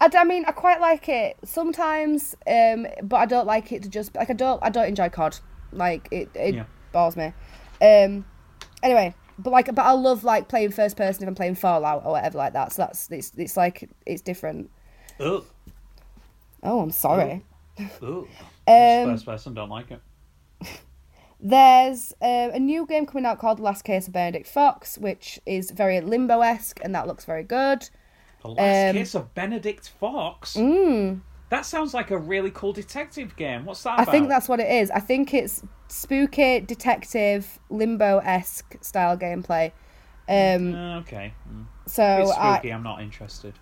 I quite like it sometimes, but I don't like it to just like I don't enjoy COD. Like it bores me. Anyway, but I love like playing first person if I'm playing Fallout or whatever like that. So it's like it's different. Ugh. Oh, I'm sorry. Ugh. First person, don't like it. There's a new game coming out called Last Case of Benedict Fox, which is very Limbo-esque, and that looks very good. The Last Case of Benedict Fox. That sounds like a really cool detective game. What's that about? I think that's what it is. I think it's spooky, detective, Limbo-esque style gameplay. Okay. So a bit spooky, I'm not interested.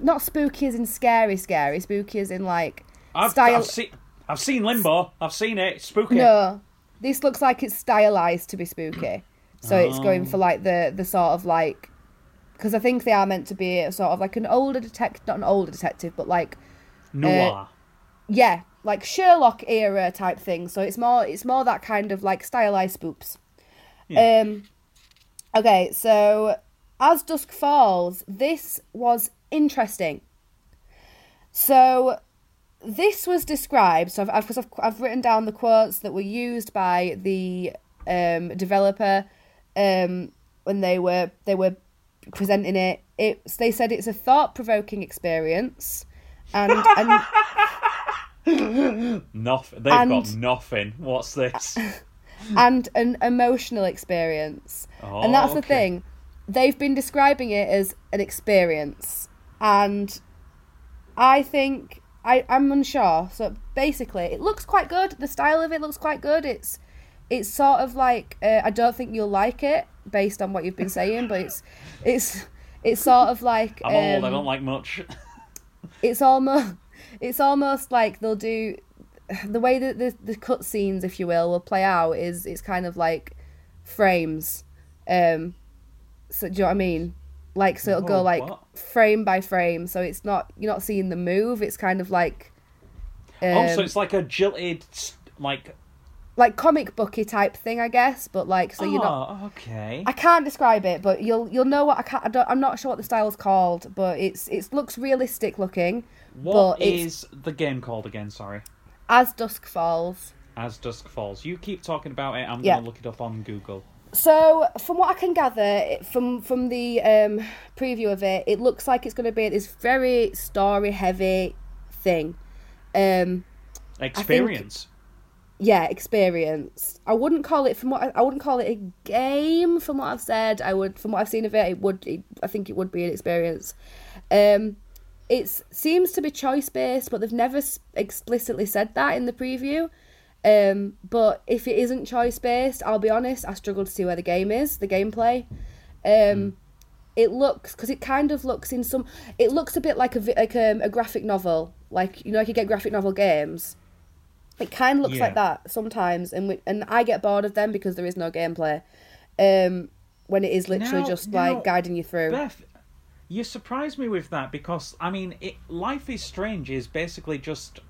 Not spooky as in scary. Spooky as in like... I've seen Limbo. I've seen it. It's spooky. No. This looks like it's stylized to be spooky. So it's going for like the sort of like... Because I think they are meant to be sort of like an older detective, not an older detective, but like noir. Like Sherlock era type thing. So it's more that kind of like stylized spoops. Yeah. Okay, so As Dusk Falls, this was interesting. So this was described. So I've written down the quotes that were used by the developer when they were presenting it, they said it's a thought-provoking experience, and nothing. They've got nothing. What's this? And an emotional experience, and that's the thing. They've been describing it as an experience, and I think I'm unsure. So basically, it looks quite good. The style of it looks quite good. It's sort of like I don't think you'll like it based on what you've been saying, but it's sort of like I'm old. I don't like much. It's almost like they'll do the way that the cutscenes, if you will play out. Is it's kind of like frames. So do you know what I mean? Like so it'll go like frame by frame. So it's not you're not seeing the move. It's kind of like so it's like a jilted like. Like comic booky type thing, I guess, but like so you're not. Oh, okay. I can't describe it, but you'll know what I can't. I'm not sure what the style's called, but it looks realistic looking. What is the game called again? Sorry. As Dusk Falls. As Dusk Falls. You keep talking about it. I'm gonna look it up on Google. So from what I can gather from the preview of it, it looks like it's going to be this very story heavy thing. Experience. Yeah, experience. I wouldn't call it a game. From what I've said, from what I've seen of it, I think it would be an experience. It seems to be choice based, but they've never explicitly said that in the preview. But if it isn't choice based, I'll be honest, I struggle to see where the game is, the gameplay. it looks, because it kind of looks in some, it looks a bit like a graphic novel, like, you know, like you get graphic novel games. It kind of looks like that sometimes, and I get bored of them because there is no gameplay. When it is literally just guiding you through. Beth, you surprised me with that because, I mean, Life is Strange is basically just,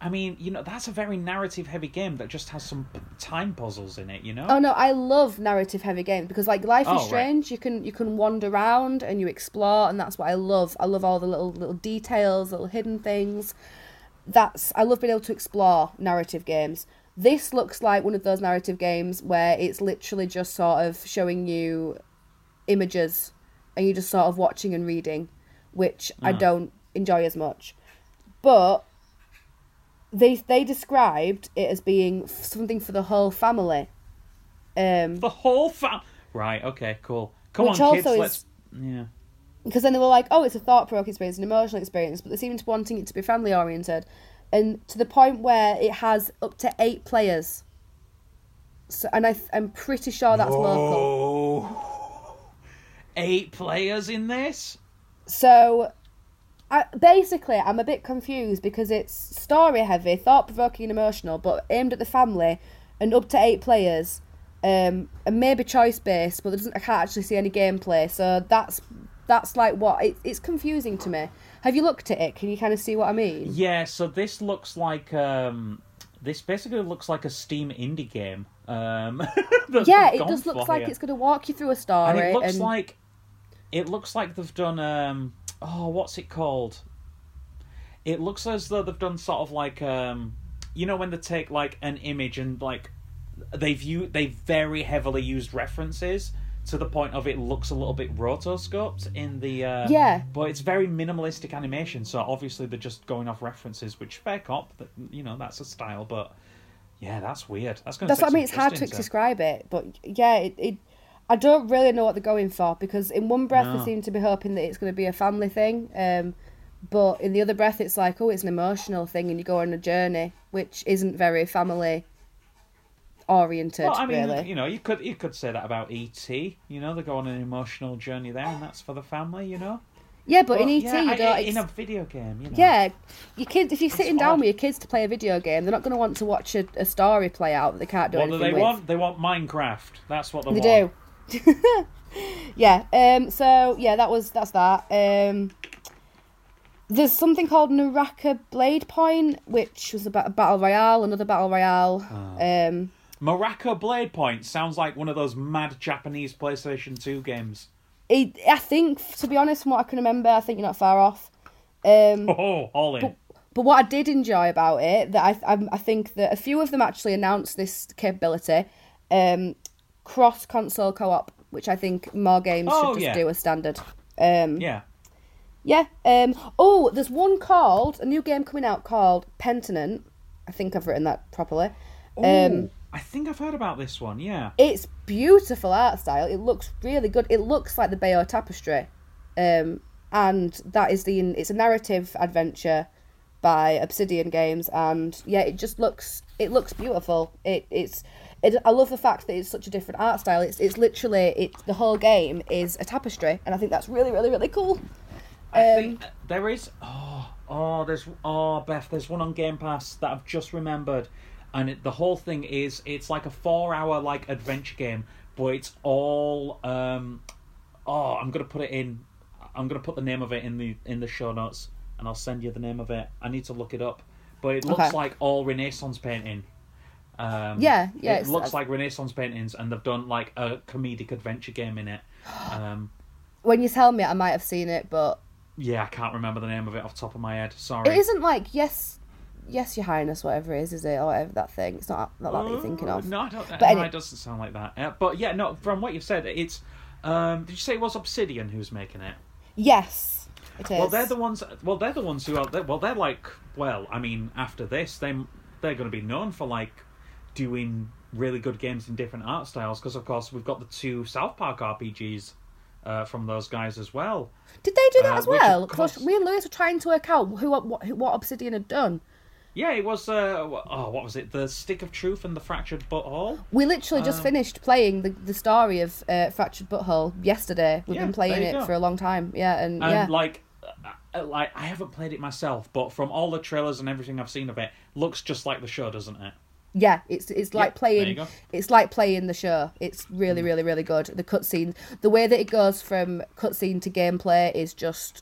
I mean, you know, that's a very narrative-heavy game that just has some time puzzles in it, you know? Oh, no, I love narrative-heavy games because, like, Life is Strange, you can wander around and you explore, and that's what I love. I love all the little details, little hidden things. I love being able to explore narrative games. This looks like one of those narrative games where it's literally just sort of showing you images and you're just sort of watching and reading, which I don't enjoy as much. But they described it as being something for the whole family. The whole family? Right, okay, cool. Come on, kids, let's... Yeah. Because then they were like, oh, it's a thought-provoking experience, an emotional experience, but they seem to wanting it to be family-oriented, and to the point where it has up to 8 players. So, and I'm pretty sure that's local. 8 players in this? So, basically, I'm a bit confused because it's story-heavy, thought-provoking and emotional, but aimed at the family, and up to 8 players, and maybe choice-based, but I can't actually see any gameplay, so that's like what... It's confusing to me. Have you looked at it? Can you kind of see what I mean? Yeah, so this looks like... this basically looks like a Steam indie game. Yeah, it does look like it's going to walk you through a story. And it looks like... It looks like they've done... what's it called? It looks as though they've done sort of like... you know when they take like an image and like... They very heavily used references... to the point of it looks a little bit rotoscoped in the... But it's very minimalistic animation, so obviously they're just going off references, which fair cop, you know, that's a style, but yeah, that's weird. That's what I mean, it's hard to describe it, but yeah, I don't really know what they're going for, because in one breath they seem to be hoping that it's going to be a family thing, but in the other breath it's like, oh, it's an emotional thing and you go on a journey, which isn't very family... oriented. Well, I mean, really. You know, you could say that about E.T. You know, they go on an emotional journey there, and that's for the family. You know. Yeah, but in E.T., you don't. In a video game, you know. Yeah, your kids. If you're sitting down with your kids to play a video game, they're not going to want to watch a story play out that they can't do anything with. What do they want? They want Minecraft. That's what they want. They do. Yeah. So yeah, that's that. There's something called Naraka Blade Point, which was about a battle royale. Another battle royale. Oh. Naraka Blade Point sounds like one of those mad Japanese PlayStation 2 games. I think, to be honest, from what I can remember, I think you're not far off. All in. But what I did enjoy about it, that I think that a few of them actually announced this capability, cross-console co-op, which I think more games should just do as standard. There's one called, a new game coming out called Pentanent. I think I've written that properly. I think I've heard about this one, yeah. It's beautiful art style. It looks really good. It looks like the Bayeux Tapestry. And that is it's a narrative adventure by Obsidian Games, and yeah, it just looks beautiful. I love the fact that it's such a different art style. It's literally the whole game is a tapestry, and I think that's really, really, really cool. I think there is Beth, there's one on Game Pass that I've just remembered. And the whole thing is, it's like a 4-hour like adventure game, but it's all. I'm gonna put the name of it in the show notes, and I'll send you the name of it. I need to look it up, but it looks like all Renaissance painting. It looks like Renaissance paintings, and they've done like a comedic adventure game in it. When you tell me, I might have seen it, but yeah, I can't remember the name of it off the top of my head. Sorry, it isn't like Yes, Your Highness, whatever it is it? Or whatever that thing. It's not that you're thinking of. No, I don't, it doesn't sound like that. But yeah, no, from what you've said, it's... did you say it was Obsidian who's making it? Yes, it is. After this, they're going to be known for, like, doing really good games in different art styles, because, of course, we've got the 2 South Park RPGs from those guys as well. Did they do that as well? Because me and Lewis were trying to work out what Obsidian had done. Yeah, it was, what was it? The Stick of Truth and the Fractured Butthole? We literally just finished playing the story of Fractured Butthole yesterday. We've been playing it for a long time. Yeah, and like, I haven't played it myself, but from all the trailers and everything I've seen of it, looks just like the show, doesn't it? Yeah, it's like playing. It's like playing the show. It's really, really, really good. The cutscene, the way that it goes from cutscene to gameplay is just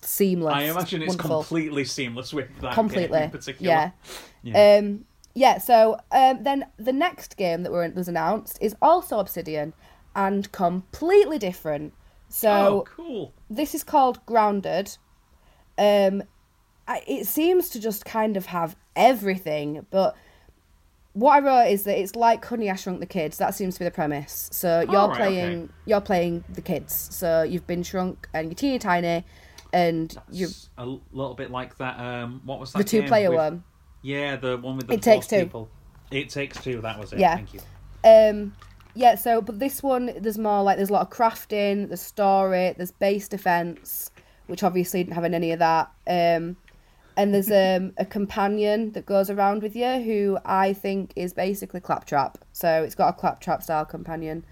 seamless. I imagine it's wonderful. Completely seamless with that game in particular. Yeah. So then the next game that was announced is also Obsidian and completely different. So cool. This is called Grounded. It seems to just kind of have everything, but what I wrote is that it's like Honey, I Shrunk the Kids. That seems to be the premise. So you're playing the kids. So you've been shrunk and you're teeny tiny, and you're a little bit like that. What was that? The two-player one. Yeah, the one with the It Takes Two. People. It Takes Two. That was it. Yeah. Thank you. Yeah. So, but this one, there's more like there's a lot of crafting, there's story, there's base defense, which obviously didn't have any of that. And there's a companion that goes around with you who I think is basically Claptrap. So it's got a Claptrap style companion.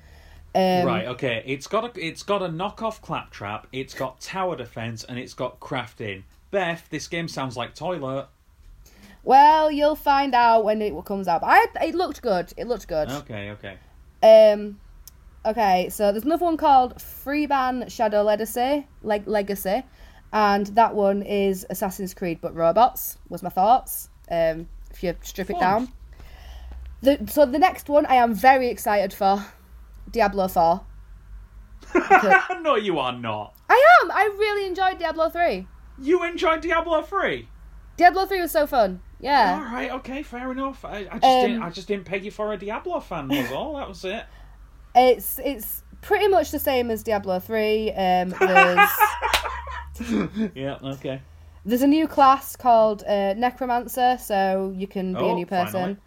Right, okay. It's got a knockoff Claptrap, it's got tower defense, and it's got crafting. Beth, this game sounds like Toilet. Well, you'll find out when it comes out. It looked good. It looked good. Okay. Okay, so there's another one called Freeban Shadow Legacy. And that one is Assassin's Creed, but robots, was my thoughts, if you strip it down. So the next one I am very excited for, Diablo 4. No, you are not. I am. I really enjoyed Diablo 3. You enjoyed Diablo 3? Diablo 3 was so fun, yeah. All right, okay, fair enough. I just didn't peg you for a Diablo fan, was all. That was it. It's pretty much the same as Diablo 3. There's... yeah, okay. There's a new class called Necromancer, so you can be a new person.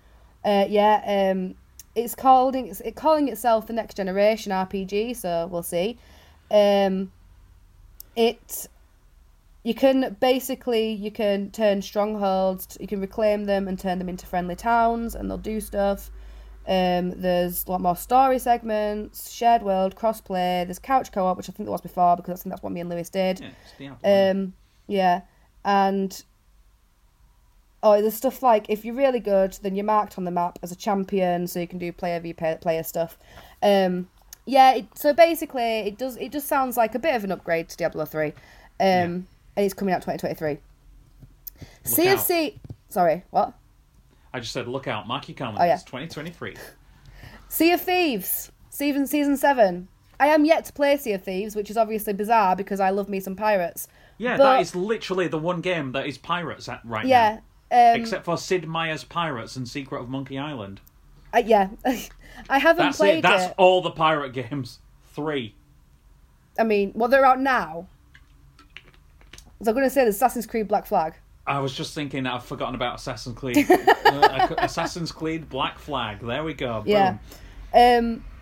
It's calling itself the Next Generation RPG, so we'll see. You can turn strongholds, you can reclaim them and turn them into friendly towns, and they'll do stuff. There's a lot more story segments, shared world, crossplay. There's couch co-op, which I think there was before because I think that's what me and Lewis did. Yeah, it's the Apple and there's stuff like if you're really good, then you're marked on the map as a champion, so you can do player v player stuff. So basically, it just sounds like a bit of an upgrade to Diablo 3, and it's coming out 2023. Sorry, what? I just said, look out, mark your calendars, 2023. Sea of Thieves, Season 7. I am yet to play Sea of Thieves, which is obviously bizarre because I love me some pirates. Yeah, that is literally the one game that is pirates right now. Yeah. Except for Sid Meier's Pirates and Secret of Monkey Island. I haven't played it. That's all the pirate games. 3. I mean, they're out now. So I'm going to say there's Assassin's Creed Black Flag. I was just thinking that I've forgotten about Assassin's Creed. Assassin's Creed Black Flag. There we go. Boom.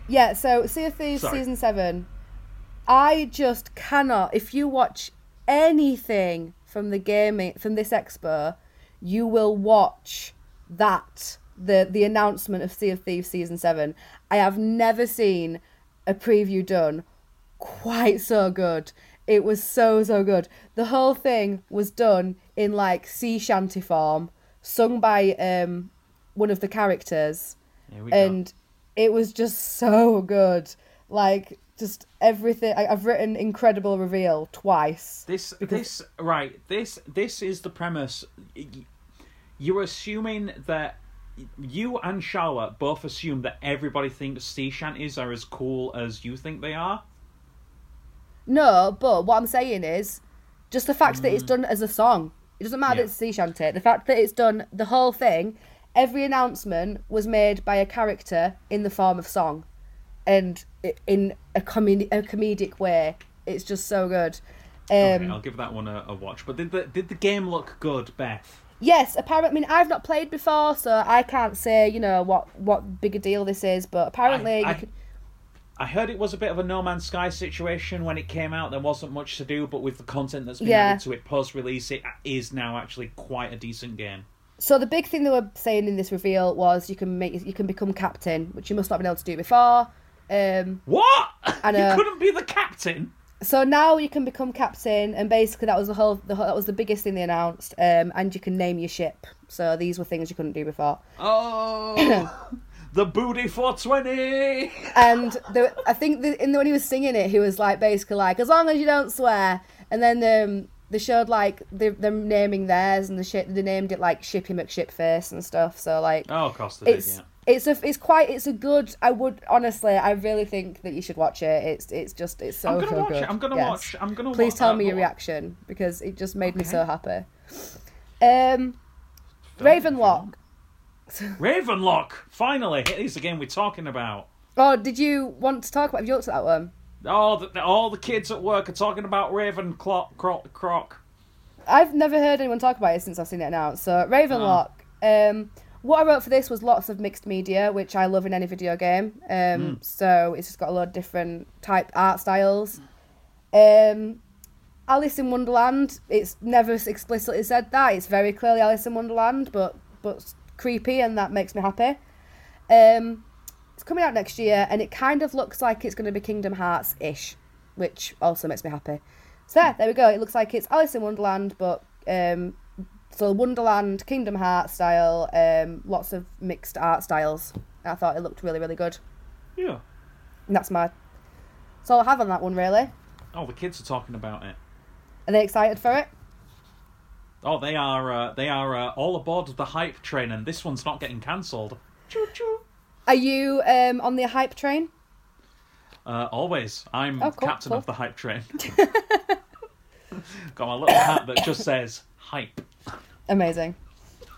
Yeah. So Sea of Thieves Season 7. I just cannot. If you watch anything from the gaming from this expo, you will watch the announcement of Sea of Thieves Season 7. I have never seen a preview done quite so good. It was so good. The whole thing was done in like sea shanty form, sung by one of the characters, and it was just so good. Like just everything. I've written incredible reveal twice. This is the premise. You're assuming that you and Charlotte both assume that everybody thinks sea shanties are as cool as you think they are. No, but what I'm saying is just the fact that it's done as a song. It doesn't matter that it's sea shanty. The fact that it's done, the whole thing, every announcement was made by a character in the form of song and in a comedic way. It's just so good. Okay, I'll give that one a watch. But did the game look good, Beth? Yes, apparently. I mean, I've not played before, so I can't say, what big a deal this is, but apparently... I heard it was a bit of a No Man's Sky situation when it came out. There wasn't much to do, but with the content that's been added to it post-release, it is now actually quite a decent game. So the big thing they were saying in this reveal was you can become captain, which you must not have been able to do before. What? And, you couldn't be the captain? So now you can become captain, and basically that was the biggest thing they announced. And you can name your ship. So these were things you couldn't do before. Oh, the booty 420. And I think when he was singing it, he was like basically like, as long as you don't swear. And then they showed like them naming theirs, and they named it like Shippy McShipface and stuff. So like, oh, of course they did, yeah. It's a good. I would honestly, I really think that you should watch it. It's so good. I'm gonna watch it. Please tell me your reaction, because it just made me so happy. Ravenlock. Finally, it is the game we're talking about. Oh, did you want to talk about? Have you looked at that one? Oh, all the kids at work are talking about Ravenlock. I've never heard anyone talk about it since I've seen it announced. So Ravenlock. What I wrote for this was lots of mixed media, which I love in any video game. So it's just got a lot of different type art styles. Alice in Wonderland. It's never explicitly said that. It's very clearly Alice in Wonderland, but creepy, and that makes me happy. It's coming out next year, and it kind of looks like it's going to be Kingdom Hearts-ish, which also makes me happy. So there we go. It looks like it's Alice in Wonderland, but... So Wonderland, Kingdom Hearts style, lots of mixed art styles. I thought it looked really, really good. Yeah. And that's all I have on that one, really. Oh, the kids are talking about it. Are they excited for it? Oh, they are all aboard the hype train, and this one's not getting cancelled. Choo-choo. Are you on the hype train? Always. I'm captain of the hype train. Got my little hat that just says... hype. Amazing.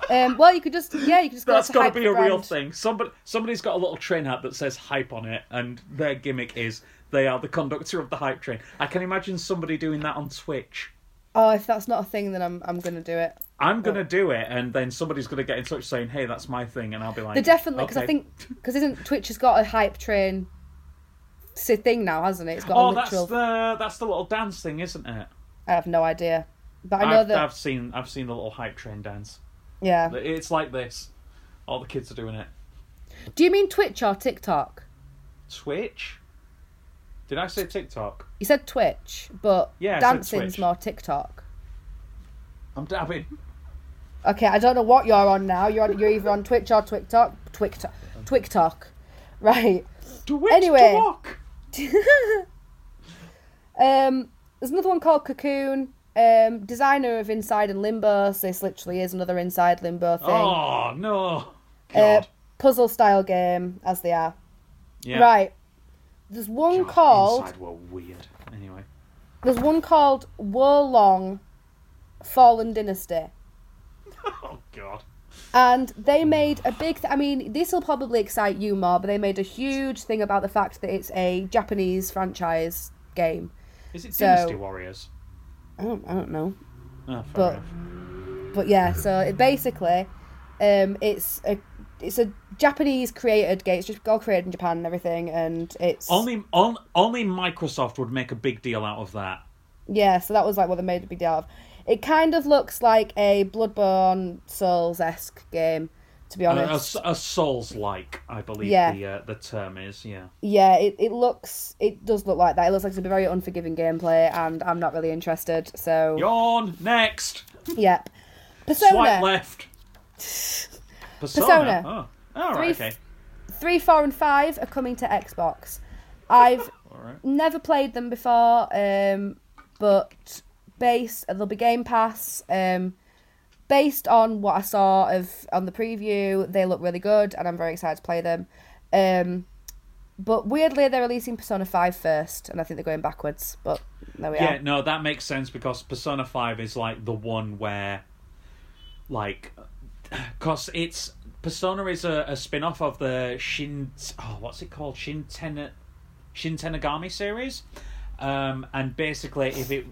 Well, you could just go. That's got to be a brand. Real thing. Somebody's got a little train hat that says hype on it, and their gimmick is they are the conductor of the hype train. I can imagine somebody doing that on Twitch. Oh, if that's not a thing, then I'm going to do it. I'm going to do it, and then somebody's going to get in touch saying, "Hey, that's my thing," and I'll be like, "They definitely," because okay. I think isn't Twitch has got a hype train thing now, hasn't it? It's got that's the little dance thing, isn't it? I have no idea. But I know I've seen the little hype train dance. Yeah, it's like this. All the kids are doing it. Do you mean Twitch or TikTok? Twitch. Did I say TikTok? You said Twitch, but yeah, dancing's Twitch. More TikTok. I'm dabbing. Okay, I don't know what you're on now. You're either on Twitch or TikTok. TikTok, right? Anyway. There's another one called Cocoon. Designer of Inside and Limbo, so this literally is another Inside Limbo thing. Oh, no. Puzzle style game, as they are. Yeah. Right. There's one called... Inside were weird. Anyway. There's one called Woelong Fallen Dynasty. Oh, God. And they made a big... I mean, this will probably excite you more, but they made a huge thing about the fact that it's a Japanese franchise game. Is it Dynasty Warriors? I don't know, but yeah. So it basically, it's a Japanese created game. It's just all created in Japan and everything, and it's only Microsoft would make a big deal out of that. Yeah, so that was like what they made a big deal out of. It kind of looks like a Bloodborne Souls-esque game, to be honest. A Souls-like, I believe the term is, yeah. Yeah, it does look like that. It looks like it's a very unforgiving gameplay, and I'm not really interested, so... Yawn! Next! Yep. Persona. Swipe left. Persona. Oh, all right, okay. 3, 4, and 5 are coming to Xbox. I've never played them before, but there'll be Game Pass, based on what I saw on the preview, they look really good, and I'm very excited to play them. But weirdly, they're releasing Persona 5 first, and I think they're going backwards, but there we are. Yeah, no, that makes sense, because Persona 5 is, like, the one where, like... Because it's... Persona is a spin-off of the Shin Tenagami series. And basically, if it...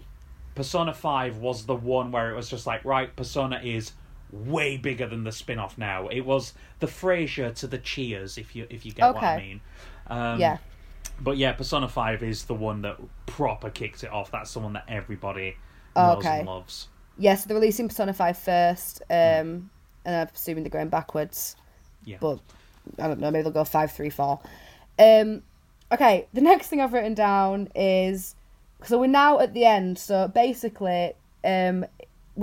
Persona 5 was the one where it was just like, right, Persona is way bigger than the spin-off now. It was the Frasier to the Cheers, if you get what I mean. Yeah. But yeah, Persona 5 is the one that proper kicked it off. That's the one that everybody knows and loves. Yes, yeah, so they're releasing Persona 5 first. and I'm assuming they're going backwards. Yeah. But I don't know, maybe they'll go 5, 3, 4. Okay, the next thing I've written down is, so we're now at the end, so basically we're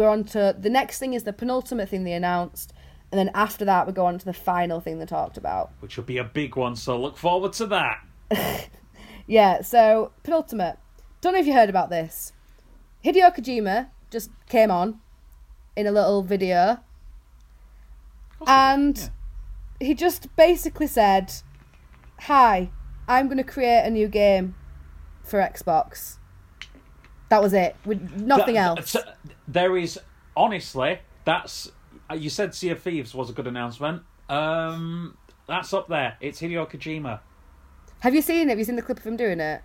on to, the next thing is the penultimate thing they announced, and then after that we go on to the final thing they talked about. Which will be a big one, so look forward to that. Yeah, so penultimate. Don't know if you heard about this. Hideo Kojima just came on in a little video, and he just basically said, hi, I'm going to create a new game for Xbox. That was it. With nothing else. There is, honestly, that's... You said Sea of Thieves was a good announcement. That's up there. It's Hideo Kojima. Have you seen it? Have you seen the clip of him doing it?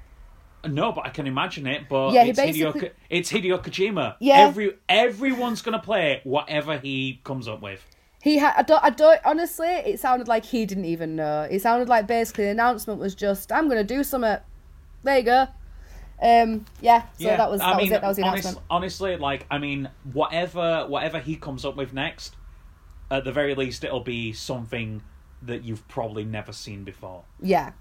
No, but I can imagine it. But yeah, it's, basically... it's Hideo Kojima. Yeah. Everyone's going to play whatever he comes up with. I don't. Honestly, it sounded like he didn't even know. It sounded like basically the announcement was just, I'm going to do something. There you go. That was it. That was the announcement. Honestly, whatever he comes up with next, at the very least, it'll be something that you've probably never seen before. Yeah.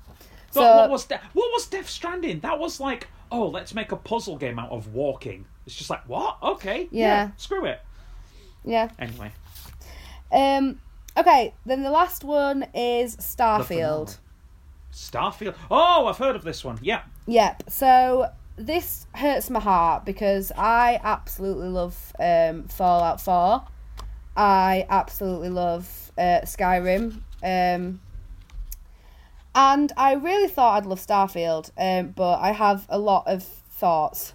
But so, what was Death Stranding? That was like, oh, let's make a puzzle game out of walking. It's just like, what? Okay. Yeah. Screw it. Yeah. Anyway. Okay, then the last one is Starfield. Starfield? Oh, I've heard of this one. Yeah. Yep. So this hurts my heart because I absolutely love Fallout 4. I absolutely love Skyrim. And I really thought I'd love Starfield, but I have a lot of thoughts.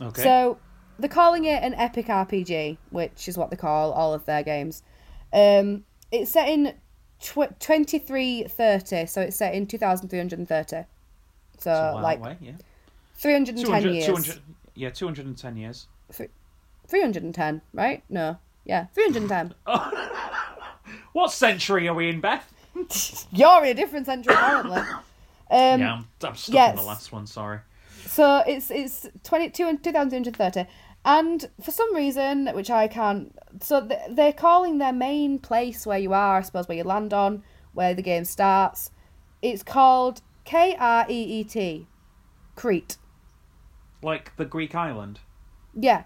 Okay. So they're calling it an epic RPG, which is what they call all of their games. It's set in 2330, so it's set in 2330. So, 310 years. 210 years. 310, right? No. Yeah, 310. What century are we in, Beth? You're in a different century, apparently. I'm stuck on the last one, sorry. So, it's 2330. And for some reason, which I can't... So they're calling their main place where you are, I suppose, where you land on, where the game starts. It's called Kreet. Crete. Like the Greek island? Yeah.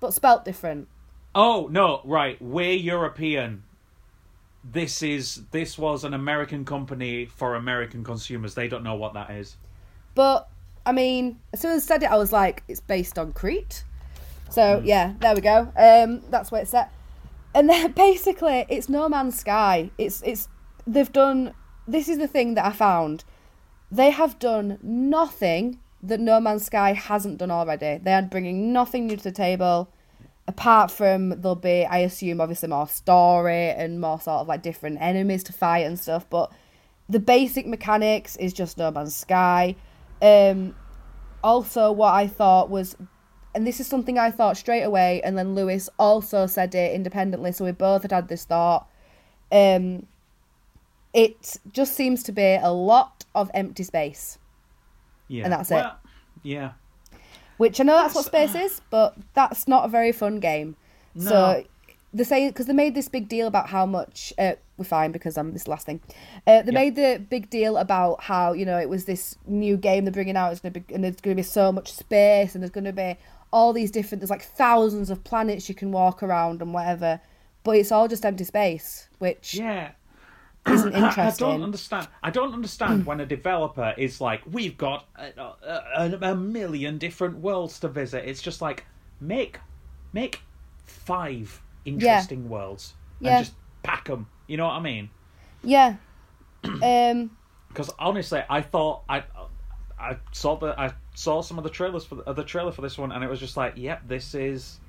But spelt different. Oh, no, right. We're European. This was an American company for American consumers. They don't know what that is. But, I mean, as soon as I said it, I was like, it's based on Crete. So, yeah, there we go. That's where it's set. And then, basically, it's No Man's Sky. They've done... This is the thing that I found. They have done nothing that No Man's Sky hasn't done already. They are bringing nothing new to the table, apart from there'll be, I assume, obviously more story and more sort of like different enemies to fight and stuff. But the basic mechanics is just No Man's Sky. Also, what I thought was... And this is something I thought straight away, and then Lewis also said it independently, so we both had this thought. It just seems to be a lot of empty space. Yeah. And that's it. Yeah. Which I know that's what space is, but that's not a very fun game. No. So they say, because they made this big deal about how much... we're fine because I'm this last thing. They made the big deal about how, you know, it was this new game they're bringing out. There's going to be so much space, and there's going to be all these different... There's like thousands of planets you can walk around and whatever. But it's all just empty space, which... Yeah. Isn't interesting. I don't understand when a developer is like, we've got a million different worlds to visit. It's just like, make 5 interesting worlds and just pack them. You know what I mean? Yeah. Because honestly, I thought I saw some of the trailers for the trailer for this one, and it was just like, yep, this is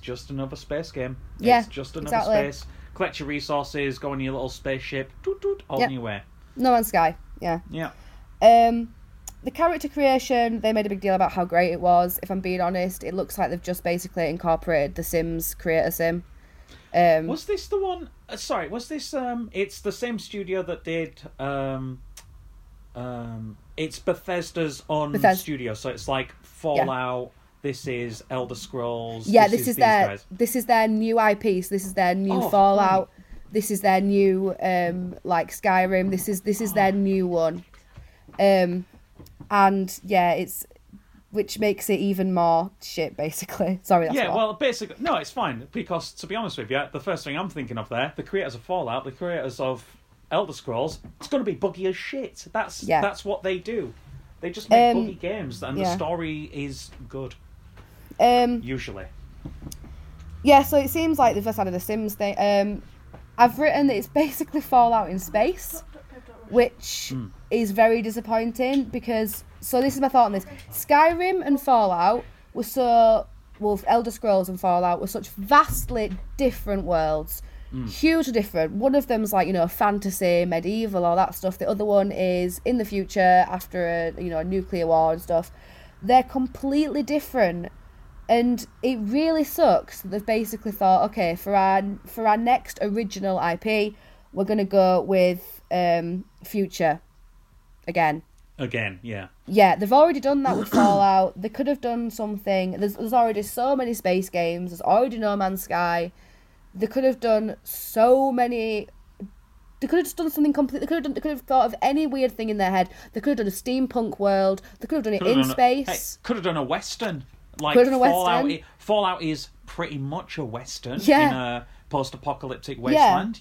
just another space game. Yeah, it's just another space. Collect your resources, go on your little spaceship, doot doot, all anywhere. No Man's Sky, yeah. Yeah. The character creation, they made a big deal about how great it was. If I'm being honest, it looks like they've just basically incorporated The Sims creator sim. Was this the one... Sorry, was this... it's the same studio that did... it's Bethesda's own studio, so it's like Fallout... this is Elder Scrolls. Yeah, this is their new IP. So this is their new Fallout. Fun. This is their new like Skyrim. This is their new one. And yeah, it's which makes it even more shit, basically. Sorry, that's well, basically, no, it's fine, because to be honest with you, the first thing I'm thinking of there, the creators of Fallout, the creators of Elder Scrolls, it's going to be buggy as shit. That's what they do. They just make buggy games, and the story is good. Usually. Yeah, so it seems like they've just added a Sims thing. I've written that it's basically Fallout in space, which is very disappointing because... So this is my thought on this. Skyrim and Fallout were so... Well, Elder Scrolls and Fallout were such vastly different worlds. Hugely different. One of them's like, fantasy, medieval, all that stuff. The other one is in the future after a nuclear war and stuff. They're completely different. And it really sucks that they've basically thought, okay, for our next original IP, we're going to go with future again. Again, yeah. Yeah, they've already done that with Fallout. They could have done something. There's already so many space games. There's already No Man's Sky. They could have done so many... They could have just done something complete. They could have thought of any weird thing in their head. They could have done a steampunk world. They could have done it in space. Could have done a Western. Like Fallout is pretty much a Western in a post-apocalyptic wasteland,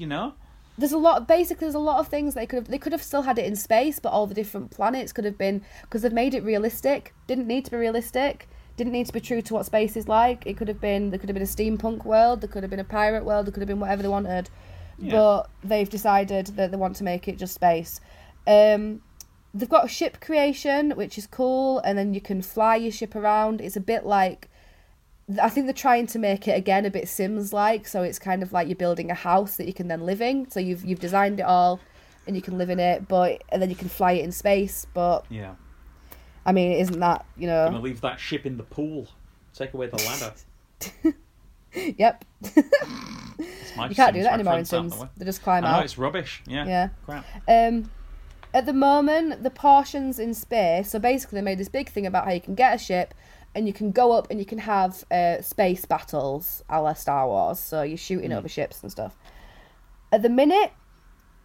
There's a lot of things they could have still had it in space, but all the different planets could have been, because they've made it realistic. Didn't need to be realistic. Didn't need to be true to what space is like. There could have been a steampunk world. There could have been a pirate world. There could have been whatever they wanted. Yeah. But they've decided that they want to make it just space. They've got a ship creation, which is cool, and then you can fly your ship around. It's a bit like... I think they're trying to make it, again, a bit Sims-like, so it's kind of like you're building a house that you can then live in. So you've designed it all, and you can live in it, and then you can fly it in space, but... Yeah. I mean, isn't that, I'm going to leave that ship in the pool. Take away the ladder. Yep. You can't do that anymore in Sims. They just climb out. No, it's rubbish. Yeah. Crap. At the moment, the portions in space, so basically they made this big thing about how you can get a ship and you can go up and you can have space battles a la Star Wars, so you're shooting over ships and stuff. At the minute,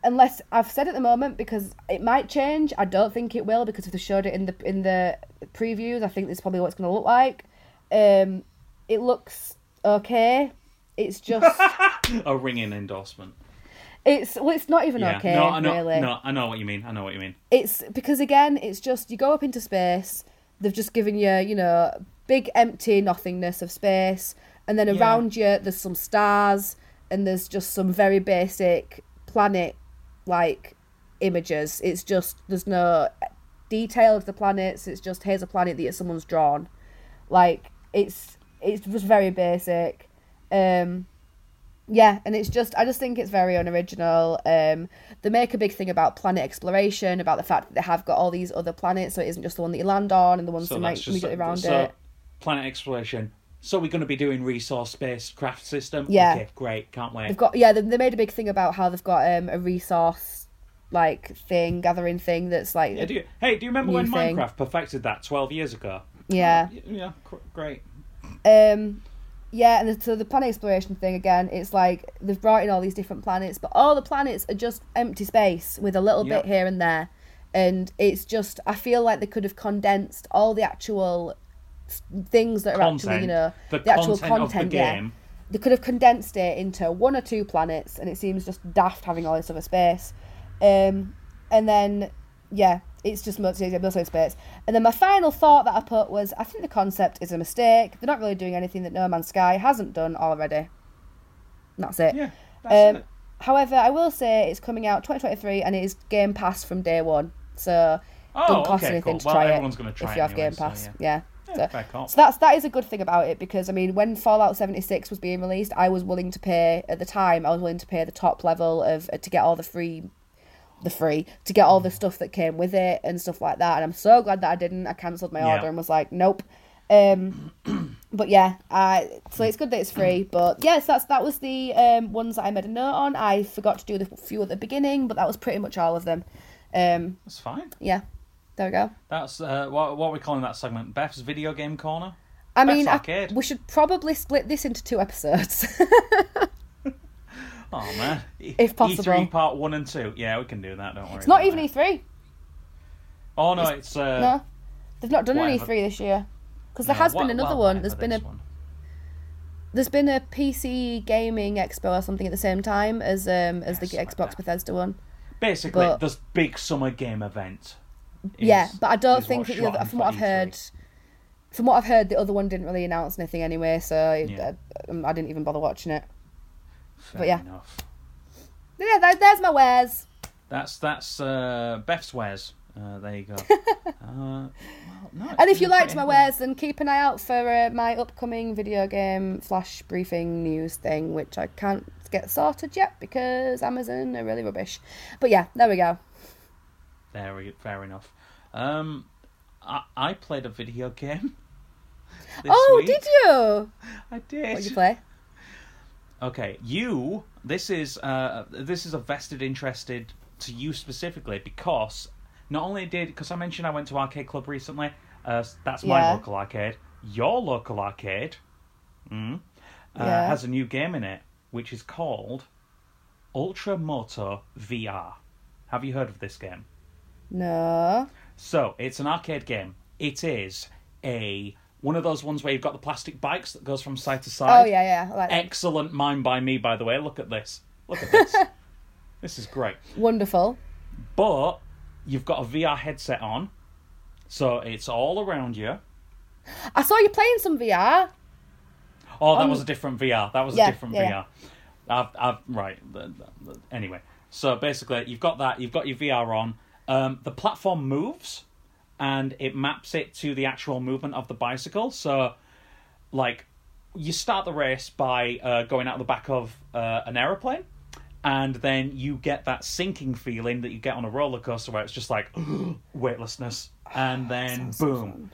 unless I've said at the moment, because it might change, I don't think it will, because if they showed it in the previews, I think this is probably what it's going to look like. It looks okay. It's just... a ringing endorsement. It's not even okay, no, I know, really. No, I know what you mean. It's because, again, it's just you go up into space. They've just given you, big empty nothingness of space, and then around you there's some stars and there's just some very basic planet-like images. It's just there's no detail of the planets. It's just here's a planet that someone's drawn. Like it's just very basic. Yeah, and it's just, I just think it's very unoriginal. They make a big thing about planet exploration, about the fact that they have got all these other planets, so it isn't just the one that you land on and the ones that might immediately around it. Planet exploration. So we're going to be doing resource-based craft system? Yeah. Okay, great, can't wait. They've got, they made a big thing about how they've got a resource, thing, gathering thing that's like... Yeah, do you remember when Minecraft perfected that 12 years ago? Yeah. Yeah, great. Yeah, and so the planet exploration thing, again, it's like they've brought in all these different planets, but all the planets are just empty space with a little bit here and there. And it's just, I feel like they could have condensed all the actual things that are actually, the actual content of the game. They could have condensed it into one or two planets, and it seems just daft having all this other space. And then, it's just mostly space. And then my final thought that I put was, I think the concept is a mistake. They're not really doing anything that No Man's Sky hasn't done already. And that's it. Yeah, that's it. However, I will say it's coming out 2023 and it is Game Pass from day one. So don't cost anything to try it if you have Game Pass. So, So that is a good thing about it, because I mean, when Fallout 76 was being released, I was willing to pay the top level to get all the stuff that came with it and stuff like that, and I'm so glad that I didn't. I cancelled my order and was like, nope. But so it's good that it's free. But that was the ones that I made a note on. I forgot to do the few at the beginning, but that was pretty much all of them. That's fine. Yeah, there we go. That's what we're calling that segment, Beth's Video Game Corner. I mean, we should probably split this into two episodes. Oh, man. If possible. E3 part 1 and 2. Yeah, we can do that, don't worry. It's not even that. E3. Oh, no, it's... no. They've not done an E3 this year. Because there has been another one. There's been a PC gaming expo or something at the same time as the Xbox Bethesda one. Basically, there's big summer game event. Yeah, but I don't think that the other... From what I've heard, the other one didn't really announce anything anyway, so I didn't even bother watching it. Fair enough. Yeah, there's my wares. That's Beth's wares. There you go. And if you liked my wares, then keep an eye out for my upcoming video game flash briefing news thing, which I can't get sorted yet because Amazon are really rubbish. But yeah, there we go. Fair enough. I played a video game this week. Did you? I did. What did you play? Okay, this is a vested interest to you specifically because because I mentioned I went to Arcade Club recently. That's my local arcade. Your local arcade has a new game in it, which is called Ultra Moto VR. Have you heard of this game? No. So, it's an arcade game. It is one of those ones where you've got the plastic bikes that goes from side to side. Oh, yeah. I like that. Excellent mime by me, by the way. Look at this. This is great. Wonderful. But you've got a VR headset on, so it's all around you. I saw you playing some VR. Oh, that was a different VR. VR. Right. Anyway. So, basically, you've got that. You've got your VR on. The platform moves, and it maps it to the actual movement of the bicycle. So, like, you start the race by going out the back of an aeroplane, and then you get that sinking feeling that you get on a roller coaster where it's just like weightlessness, and then boom,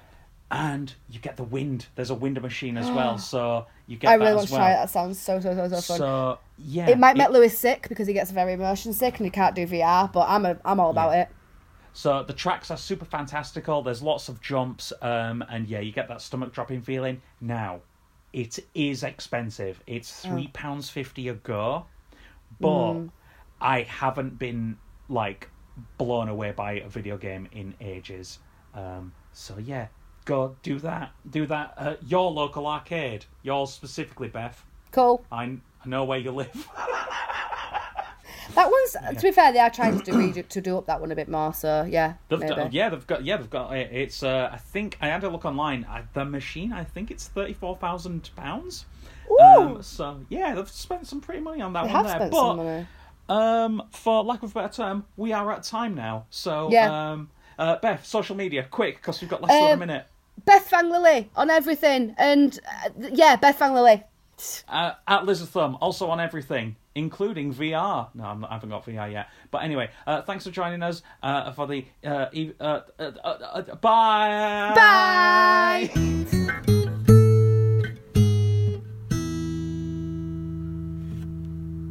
and you get the wind. There's a wind machine as well, so you get. I really want to try it. That sounds so fun. So yeah, it might make Lewis sick because he gets very motion sick and he can't do VR, but I'm all about it. So the tracks are super fantastical. There's lots of jumps, and you get that stomach dropping feeling. Now, it is expensive. It's £3.50 a go, but I haven't been like blown away by a video game in ages. So yeah, go do that. Do that at your local arcade. Yours specifically, Beth. Cool. I know where you live. That one's to be fair, they are trying to do up that one a bit more. So they've got it. It's I think I had a look online. The machine, I think it's £34,000. So yeah, they've spent some pretty money on that one there. But for lack of a better term, we are at time now. So Beth, social media, quick, because we've got less than a minute. Beth Fang Lily on everything, and Beth Fang Lily. At Lizardthumb, also on everything, including VR. No, I haven't got VR yet. But anyway, thanks for joining us for the... bye! Bye!